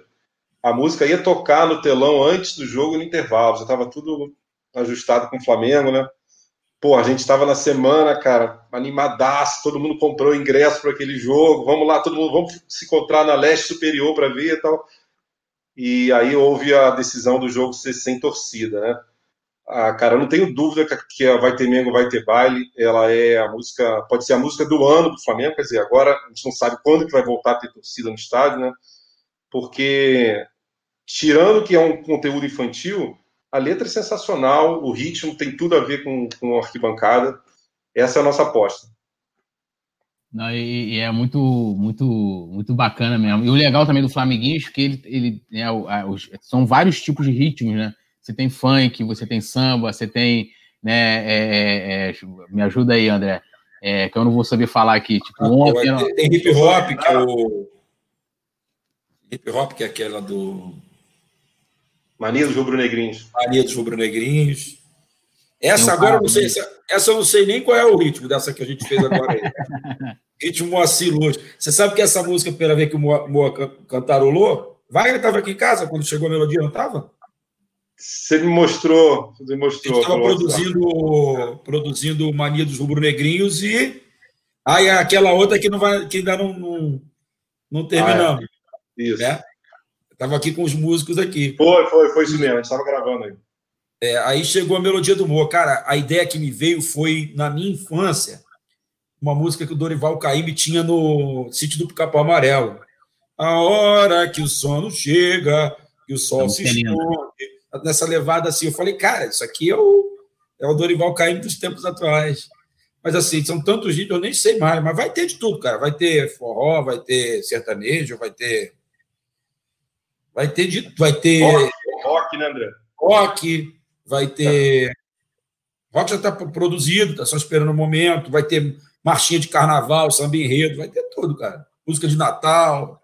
a música ia tocar no telão antes do jogo, no intervalo. Já estava tudo ajustado com o Flamengo, né? Pô, a gente estava na semana, cara, animadaço, todo mundo comprou ingresso para aquele jogo, vamos lá, todo mundo, vamos se encontrar na Leste Superior para ver e tal. E aí houve a decisão do jogo ser sem torcida, né? Ah, cara, eu não tenho dúvida que a Vai Ter Mengo, Vai Ter Baile, ela é a música, pode ser a música do ano do Flamengo, quer dizer, agora a gente não sabe quando que vai voltar a ter torcida no estádio, né? Porque, tirando que é um conteúdo infantil... A letra é sensacional, o ritmo tem tudo a ver com a arquibancada. Essa é a nossa aposta. Não, e é muito, muito, muito bacana mesmo. E o legal também do Flamiguinhos é que ele né, são vários tipos de ritmos, né? Você tem funk, você tem samba, você tem... Né, me ajuda aí, André, que eu não vou saber falar aqui. Tipo, tem hip-hop, que é o... Hip-hop, que é aquela do... Mania dos Rubro-Negrinhos. Mania dos Rubro-Negrinhos. Essa agora eu não sei. Essa eu não sei nem qual é o ritmo dessa que a gente fez agora. Aí. Ritmo Moacyr Luz. Você sabe que essa música, pela vez que o Moa cantarolou, Wagner estava aqui em casa quando chegou a melodia, não estava? Você me mostrou. A gente estava produzindo Mania dos Rubro-Negrinhos e aí aquela outra que ainda não terminamos. Isso. Né? Estava aqui com os músicos aqui. Foi isso mesmo, a gente estava gravando aí. Aí chegou a melodia do Moa. Cara, a ideia que me veio foi, na minha infância, uma música que o Dorival Caymmi tinha no Sítio do Pica-Pau Amarelo. A hora que o sono chega, que o sol se esconde. Nessa levada assim, eu falei, cara, isso aqui é o Dorival Caymmi dos tempos atuais. Mas assim, são tantos ritmos, eu nem sei mais, mas vai ter de tudo, cara. Vai ter forró, vai ter sertanejo, vai ter... Vai ter rock, né, André? Rock, vai ter... Rock já está produzido, está só esperando o momento. Vai ter marchinha de carnaval, samba enredo, vai ter tudo, cara. Música de Natal.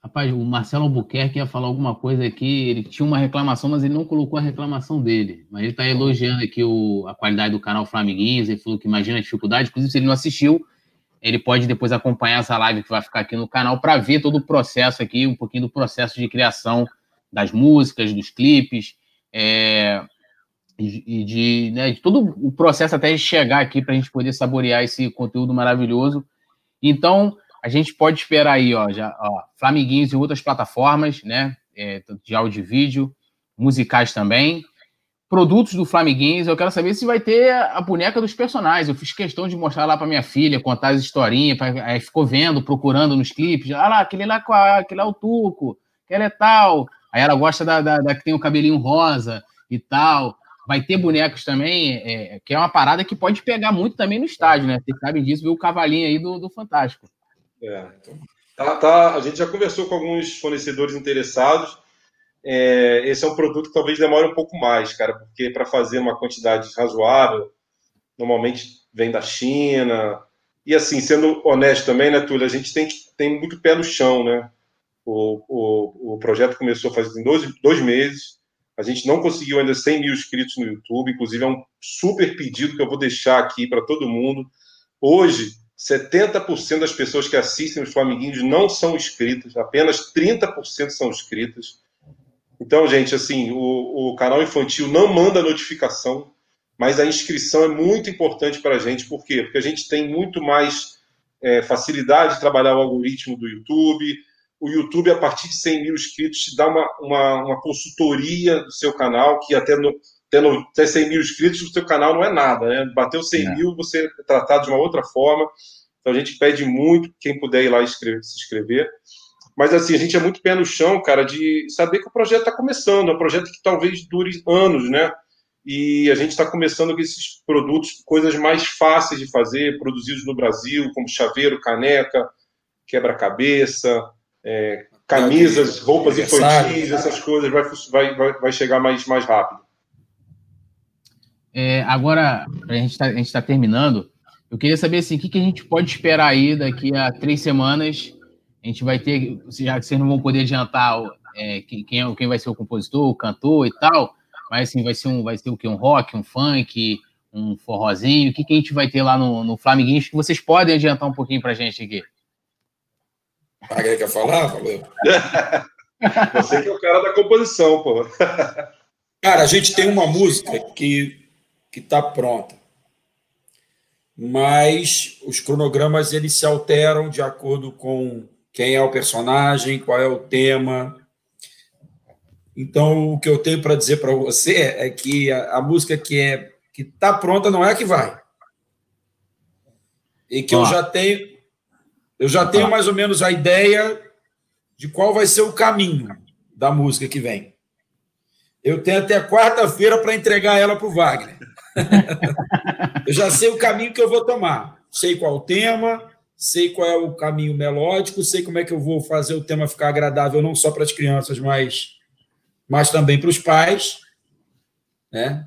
Rapaz, o Marcelo Albuquerque ia falar alguma coisa aqui. Ele tinha uma reclamação, mas ele não colocou a reclamação dele. Mas ele está elogiando aqui a qualidade do canal Flamiguinhos. Ele falou que imagina a dificuldade. Inclusive, se ele não assistiu, ele pode depois acompanhar essa live que vai ficar aqui no canal para ver todo o processo aqui, um pouquinho do processo de criação das músicas, dos clipes, e de todo o processo até chegar aqui para a gente poder saborear esse conteúdo maravilhoso. Então, a gente pode esperar aí, Flamiguinhos e outras plataformas, né, de áudio e vídeo, musicais também. Produtos do Flamiguinhos, eu quero saber se vai ter a boneca dos personagens. Eu fiz questão de mostrar lá para minha filha, contar as historinhas, aí ficou vendo, procurando nos clipes. Ah lá, aquele lá é o Tuco, aquele é tal. Aí ela gosta da que tem o cabelinho rosa e tal. vai ter bonecos também, que é uma parada que pode pegar muito também no estádio, né? Vocês sabem disso, viu o cavalinho aí do Fantástico. Então, a gente já conversou com alguns fornecedores interessados. Esse é um produto que talvez demore um pouco mais, cara, porque para fazer uma quantidade razoável, normalmente vem da China. E assim, sendo honesto também, né, Túlio, a gente tem muito pé no chão, né? O projeto começou faz 2 meses, a gente não conseguiu ainda 100 mil inscritos no YouTube, inclusive é um super pedido que eu vou deixar aqui para todo mundo. Hoje, 70% das pessoas que assistem os Flamenguinhos não são inscritas, apenas 30% são inscritas. Então, gente, assim, o canal infantil não manda notificação, mas a inscrição é muito importante para a gente. Por quê? Porque a gente tem muito mais facilidade de trabalhar o algoritmo do YouTube. O YouTube, a partir de 100 mil inscritos, te dá uma consultoria do seu canal, que até 100 mil inscritos o seu canal não é nada, né? Bateu 100 mil, você é tratado de uma outra forma. Então, a gente pede muito quem puder ir lá se inscrever. Mas, assim, a gente é muito pé no chão, cara, de saber que o projeto está começando. É um projeto que talvez dure anos, né? E a gente está começando com esses produtos, coisas mais fáceis de fazer, produzidos no Brasil, como chaveiro, caneca, quebra-cabeça, camisas, roupas infantis, essas coisas, vai chegar mais rápido. Agora, a gente está terminando. Eu queria saber, assim, o que a gente pode esperar aí daqui a 3 semanas. A gente vai ter, já que vocês não vão poder adiantar quem vai ser o compositor, o cantor e tal, mas assim, vai ser o quê? Um rock, um funk, um forrozinho? O que a gente vai ter lá no Flamenguinhos que vocês podem adiantar um pouquinho pra gente aqui? Wagner quer falar? Valeu. Você que é o cara da composição, pô. Cara, a gente tem uma música que tá pronta, mas os cronogramas eles se alteram de acordo com quem é o personagem, qual é o tema. Então, o que eu tenho para dizer para você é que a música que está pronta não é a que vai. E que eu já tenho mais ou menos a ideia de qual vai ser o caminho da música que vem. Eu tenho até quarta-feira para entregar ela para o Wagner. Eu já sei o caminho que eu vou tomar. Sei qual o tema, sei qual é o caminho melódico, sei como é que eu vou fazer o tema ficar agradável não só para as crianças, mas também para os pais, né?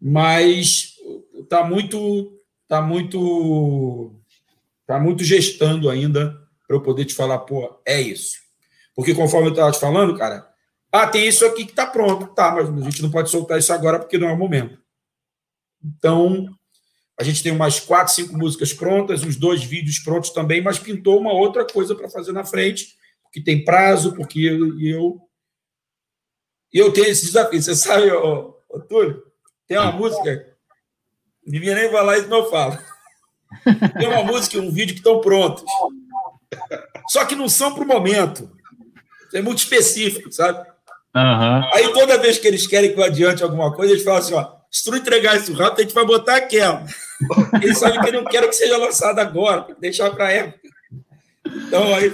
Mas tá muito gestando ainda para eu poder te falar, pô, é isso. Porque conforme eu estava te falando, cara, tem isso aqui que tá pronto, mas a gente não pode soltar isso agora porque não é o momento. Então, a gente tem umas 4, 5 músicas prontas, uns 2 vídeos prontos também, mas pintou uma outra coisa para fazer na frente, porque tem prazo, porque eu tenho esse desafio. Você sabe, Túlio, tem uma música, não devia nem falar isso, mas eu falo. Tem uma música e um vídeo que estão prontos, só que não são para o momento. É muito específico, sabe? Uhum. Aí, toda vez que eles querem que eu adiante alguma coisa, eles falam assim, se tu não entregar isso rápido, a gente vai botar aquela. Eles sabem que eu não quero que seja lançado agora, tem que deixar para a época. Então, aí,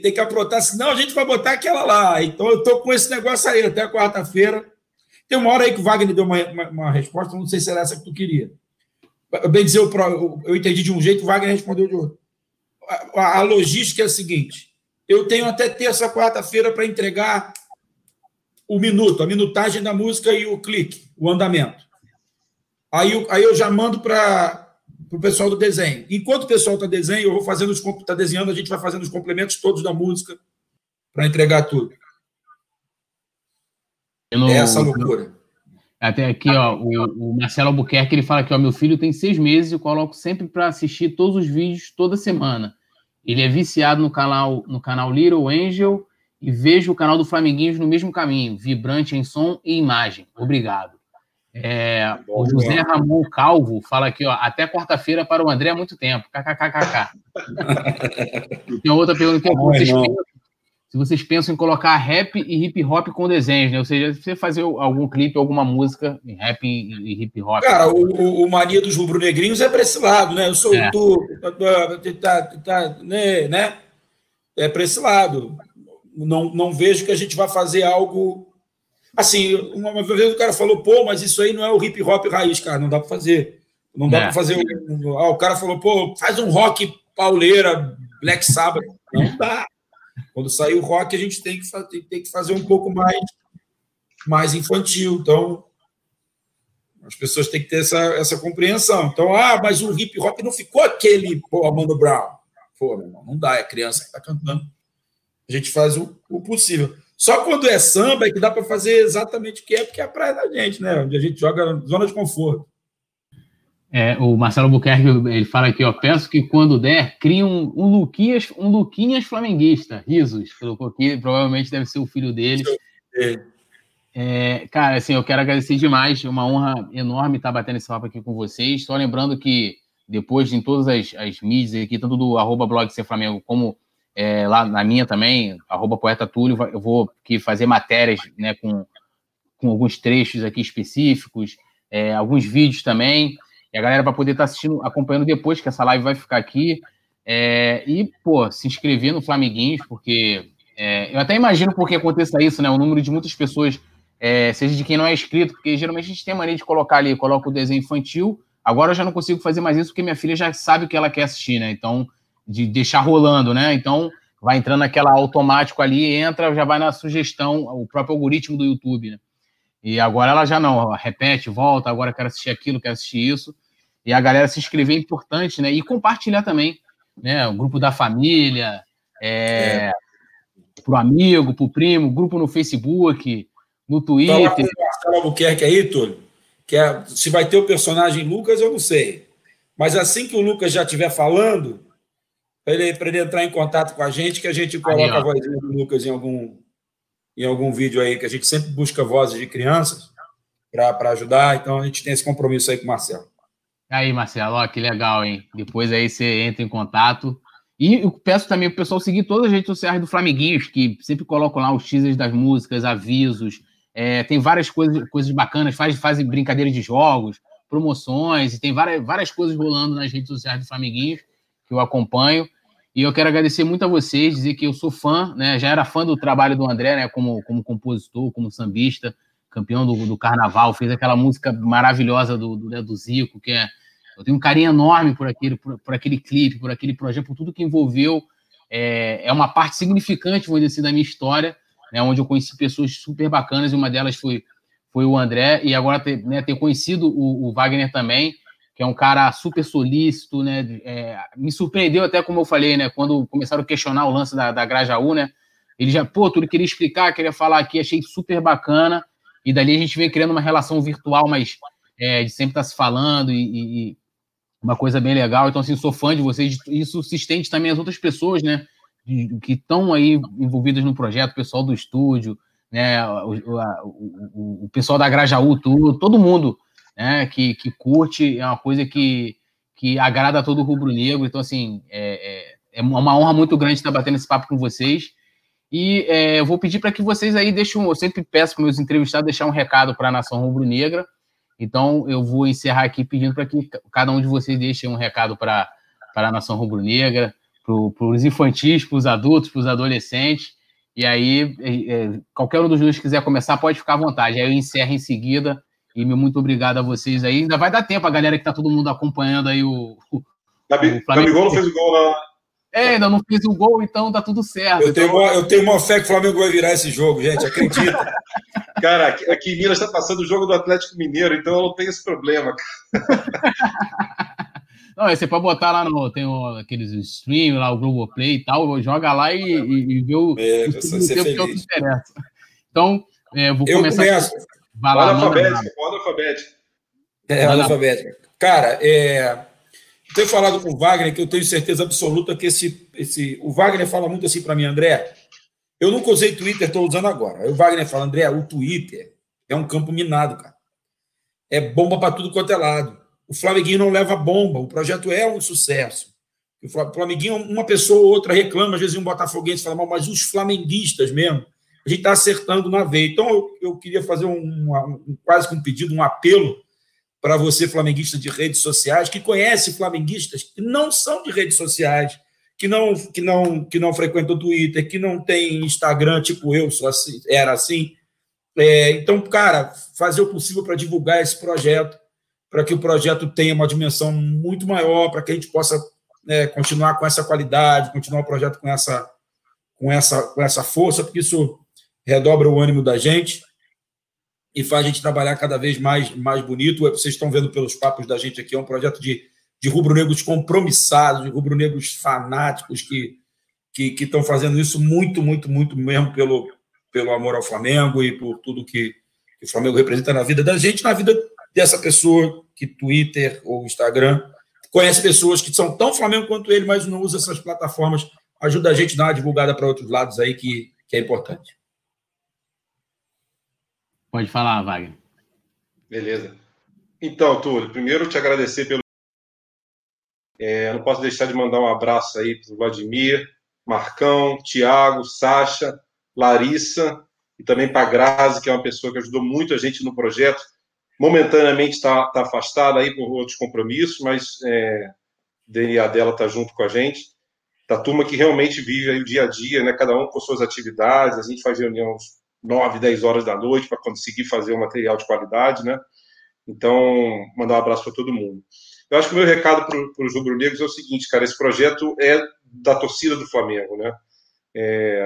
tem que aprontar, senão a gente vai botar aquela lá. Então, eu estou com esse negócio aí até quarta-feira. Tem uma hora aí que o Wagner deu uma resposta, não sei se era essa que tu queria. Bem dizer, eu entendi de um jeito, o Wagner respondeu de outro. A logística é a seguinte, eu tenho até terça, quarta-feira para entregar o minuto, a minutagem da música e o clique, o andamento. Aí eu já mando para o pessoal do desenho. Enquanto o pessoal está desenhando, a gente vai fazendo os complementos todos da música para entregar tudo. É essa loucura. Até aqui, o Marcelo Albuquerque, ele fala aqui, meu filho tem 6 meses e coloco sempre para assistir todos os vídeos toda semana. Ele é viciado no canal Little Angel e vejo o canal do Flamenguinhos no mesmo caminho, vibrante em som e imagem. Obrigado. O José Ramon Calvo fala aqui, até quarta-feira para o André há muito tempo. KKKKK. Tem outra pergunta que se vocês pensam em colocar rap e hip-hop com desenhos, né? Ou seja, você fazer algum clipe, alguma música em rap e hip-hop. Cara, o mania dos rubro-negrinhos é para esse lado, né? Eu sou o tu, né? É para esse lado. Não vejo que a gente vai fazer algo Assim, uma vez o cara falou, pô, mas isso aí não é o hip hop raiz, cara, não dá para fazer. Não dá para fazer. Ah, o cara falou, pô, faz um rock pauleira, Black Sabbath. Não dá. Quando sair o rock, a gente tem que fazer um pouco mais infantil. Então, as pessoas têm que ter essa compreensão. Então, mas o hip hop não ficou aquele, pô, Mano Brown. Pô, meu irmão, não dá, é criança que está cantando. A gente faz o possível. Só quando é samba é que dá para fazer exatamente o que é, porque é a praia da gente, né? Onde a gente joga na zona de conforto. É, o Marcelo Buquerque, ele fala aqui, ó, peço que quando der, crie um Luquinhas flamenguista. Risos, colocou aqui, provavelmente deve ser o filho dele. É, cara, assim, eu quero agradecer demais, é uma honra enorme estar batendo esse papo aqui com vocês. Só lembrando que depois em todas as mídias aqui, tanto do @blog Ser Flamengo como lá na minha também, @poetatúlio, eu vou aqui fazer matérias, né, com alguns trechos aqui específicos, alguns vídeos também, e a galera vai poder estar assistindo, acompanhando depois, que essa live vai ficar aqui, e, pô, se inscrever no Flamiguinhos, porque eu até imagino por que aconteça isso, né, o número de muitas pessoas, seja de quem não é inscrito, porque geralmente a gente tem a mania de colocar ali, coloca o desenho infantil, agora eu já não consigo fazer mais isso, porque minha filha já sabe o que ela quer assistir, né, então... de deixar rolando, né? Então, vai entrando naquela automático ali, entra, já vai na sugestão, o próprio algoritmo do YouTube, né? E agora ela já não, repete, volta, agora quero assistir aquilo, quero assistir isso. E a galera se inscrever é importante, né? E compartilhar também, né? O grupo da família, pro amigo, pro primo, grupo no Facebook, no Twitter. Fala com o Marcelo Albuquerque aí, Túlio, que se vai ter o personagem Lucas, eu não sei. Mas assim que o Lucas já estiver falando... Para ele entrar em contato com a gente, que a gente coloca a vozinha do Lucas em algum vídeo aí, que a gente sempre busca vozes de crianças para ajudar, então a gente tem esse compromisso aí com o Marcelo. Aí, Marcelo, ó, que legal, hein? Depois aí você entra em contato. E eu peço também pro pessoal seguir todas as redes sociais do Flamiguinhos, que sempre colocam lá os teasers das músicas, avisos, tem várias coisas bacanas, fazem brincadeiras de jogos, promoções, e tem várias coisas rolando nas redes sociais do Flamiguinhos, que eu acompanho. E eu quero agradecer muito a vocês, dizer que eu sou fã, né? Já era fã do trabalho do André, né? Como compositor, como sambista, campeão do carnaval, fez aquela música maravilhosa do Zico, que eu tenho um carinho enorme por aquele clipe, por aquele projeto, por tudo que envolveu. É uma parte significante, vou dizer assim, da minha história, né? Onde eu conheci pessoas super bacanas, e uma delas foi o André, e agora ter conhecido o Wagner também, que é um cara super solícito, né? Me surpreendeu até, como eu falei, né? Quando começaram a questionar o lance da Grajaú, né? Ele já, tudo queria explicar, queria falar aqui, achei super bacana, e dali a gente vem criando uma relação virtual, mas de sempre estar se falando, e uma coisa bem legal. Então, assim, sou fã de vocês, isso se estende também às outras pessoas, né? Que estão aí envolvidas no projeto, o pessoal do estúdio, né? O pessoal da Grajaú, todo mundo, né, que curte, é uma coisa que agrada a todo rubro-negro. Então, assim, é uma honra muito grande estar batendo esse papo com vocês. E eu vou pedir para que vocês aí deixem, eu sempre peço para meus entrevistados deixar um recado para a nação rubro-negra. Então, eu vou encerrar aqui pedindo para que cada um de vocês deixe um recado para a nação rubro-negra, para os infantis, para os adultos, para os adolescentes. E aí, qualquer um dos dois que quiser começar, pode ficar à vontade. Aí eu encerro em seguida. E meu muito obrigado a vocês aí. Ainda vai dar tempo, a galera que tá todo mundo acompanhando aí o Gabigol não fez o gol lá. Ainda não fez o gol, então tá tudo certo. Eu tenho uma fé que o Flamengo vai virar esse jogo, gente, acredita. Cara, aqui em Minas tá passando o jogo do Atlético Mineiro, então eu não tenho esse problema. Não, você pode botar lá, tem aqueles stream, lá o Globoplay e tal, joga lá e vê o tempo que é o que interessa. Então, vou começar... Ordem alfabética. Cara, eu tenho falado com o Wagner, que eu tenho certeza absoluta que o Wagner fala muito assim para mim, André, eu nunca usei Twitter, estou usando agora. O Wagner fala, André, o Twitter é um campo minado, cara. É bomba para tudo quanto é lado. O Flamenguinho não leva bomba, o projeto é um sucesso. O Flamenguinho, uma pessoa ou outra reclama, às vezes um botafoguense fala mal, mas os flamenguistas mesmo, a gente está acertando na veia. Então, eu queria fazer quase que um pedido, um apelo para você, flamenguista de redes sociais, que conhece flamenguistas que não são de redes sociais, que não frequentam o Twitter, que não tem Instagram, tipo eu, era assim. Então, cara, fazer o possível para divulgar esse projeto, para que o projeto tenha uma dimensão muito maior, para que a gente possa continuar com essa qualidade, continuar o projeto com essa força, porque isso redobra o ânimo da gente e faz a gente trabalhar cada vez mais bonito. Vocês estão vendo pelos papos da gente aqui, é um projeto de rubro-negros compromissados, de rubro-negros fanáticos que estão fazendo isso muito mesmo pelo amor ao Flamengo e por tudo que o Flamengo representa na vida da gente, na vida dessa pessoa que Twitter ou Instagram conhece pessoas que são tão Flamengo quanto ele, mas não usa essas plataformas. Ajuda a gente a dar uma divulgada para outros lados aí que é importante. Pode falar, Wagner. Beleza. Então, Túlio, primeiro te agradecer pelo... não posso deixar de mandar um abraço aí para o Vladimir, Marcão, Thiago, Sasha, Larissa e também para a Grazi, que é uma pessoa que ajudou muito a gente no projeto. Momentaneamente está afastada aí por outros compromissos, mas o DNA dela está junto com a gente. Da turma que realmente vive aí o dia a dia, né? Cada um com suas atividades. A gente faz reunião às 9, 10 horas da noite para conseguir fazer um material de qualidade, né? Então, mandar um abraço para todo mundo. Eu acho que o meu recado para os rubro-negros é o seguinte, cara, esse projeto é da torcida do Flamengo, né?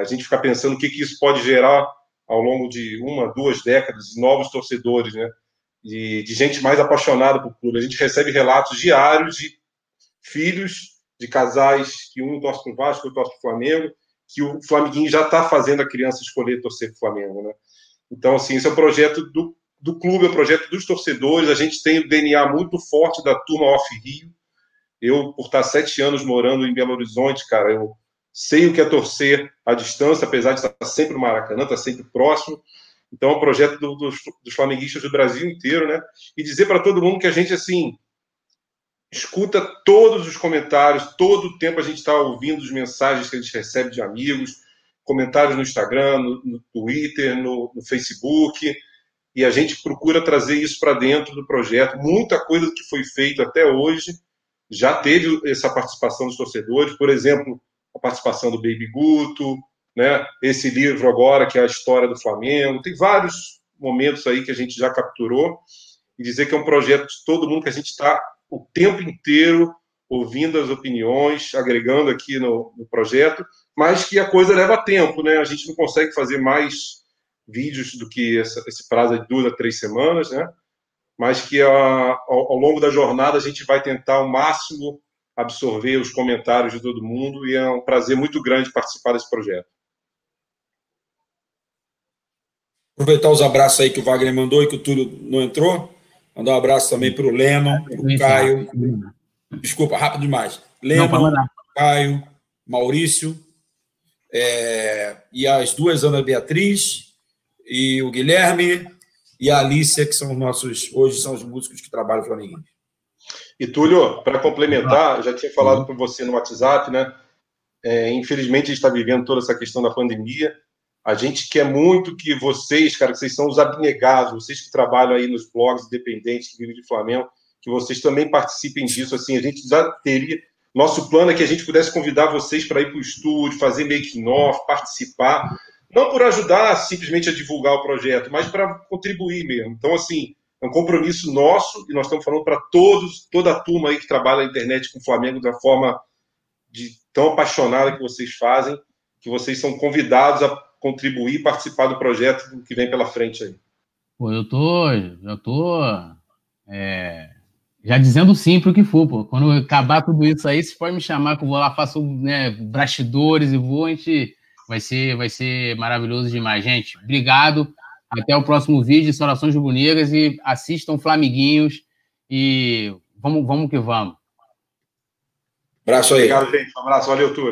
A gente fica pensando o que isso pode gerar ao longo de 1, 2 décadas, novos torcedores, né? De gente mais apaixonada por clube. A gente recebe relatos diários de filhos, de casais que um torce para o Vasco, outro torce para o Flamengo, que o Flamiguinho já está fazendo a criança escolher torcer para o Flamengo, né? Então, assim, esse é um projeto do clube, é um projeto dos torcedores. A gente tem o DNA muito forte da turma Off Rio. Eu, por estar 7 anos morando em Belo Horizonte, cara, eu sei o que é torcer à distância, apesar de estar sempre no Maracanã, estar sempre próximo. Então, é um projeto dos flamenguistas do Brasil inteiro, né? E dizer para todo mundo que a gente, assim... escuta todos os comentários, todo o tempo a gente está ouvindo as mensagens que a gente recebe de amigos, comentários no Instagram, no Twitter, no Facebook, e a gente procura trazer isso para dentro do projeto. Muita coisa que foi feita até hoje já teve essa participação dos torcedores, por exemplo, a participação do Baby Guto, né? Esse livro agora, que é a história do Flamengo, tem vários momentos aí que a gente já capturou, e dizer que é um projeto de todo mundo, que a gente está o tempo inteiro ouvindo as opiniões, agregando aqui no projeto, mas que a coisa leva tempo, né? A gente não consegue fazer mais vídeos do que esse prazo de 2 a 3 semanas, né? Mas que ao longo da jornada a gente vai tentar ao máximo absorver os comentários de todo mundo, e é um prazer muito grande participar desse projeto. Aproveitar os abraços aí que o Wagner mandou e que o Túlio não entrou. Mandar um abraço também para o Lema, para o Caio. Desculpa, rápido demais. Lema, Caio, Maurício, e as 2 Ana Beatriz, e o Guilherme, e a Alicia, que são hoje são os músicos que trabalham Flamenguinho. E, Túlio, para complementar, eu já tinha falado com você no WhatsApp, né? Infelizmente, a gente está vivendo toda essa questão da pandemia. A gente quer muito que vocês, cara, que vocês são os abnegados, vocês que trabalham aí nos blogs independentes, que vivem de Flamengo, que vocês também participem disso. Assim, a gente já teria... Nosso plano é que a gente pudesse convidar vocês para ir para o estúdio, fazer making-off, participar. Não por ajudar simplesmente a divulgar o projeto, mas para contribuir mesmo. Então, assim, é um compromisso nosso, e nós estamos falando para todos, toda a turma aí que trabalha na internet com o Flamengo da forma tão apaixonada que vocês fazem, que vocês são convidados a contribuir, participar do projeto que vem pela frente aí. Pô, eu tô já dizendo sim pro que for, pô. Quando acabar tudo isso aí, se for me chamar, que eu vou lá, faço, né, bastidores e vou, a gente vai ser maravilhoso demais, gente. Obrigado, até o próximo vídeo, saudações rubro-negras, e assistam Flamiguinhos, e vamos que vamos. Abraço aí. Obrigado, gente, um abraço, valeu, Túlio.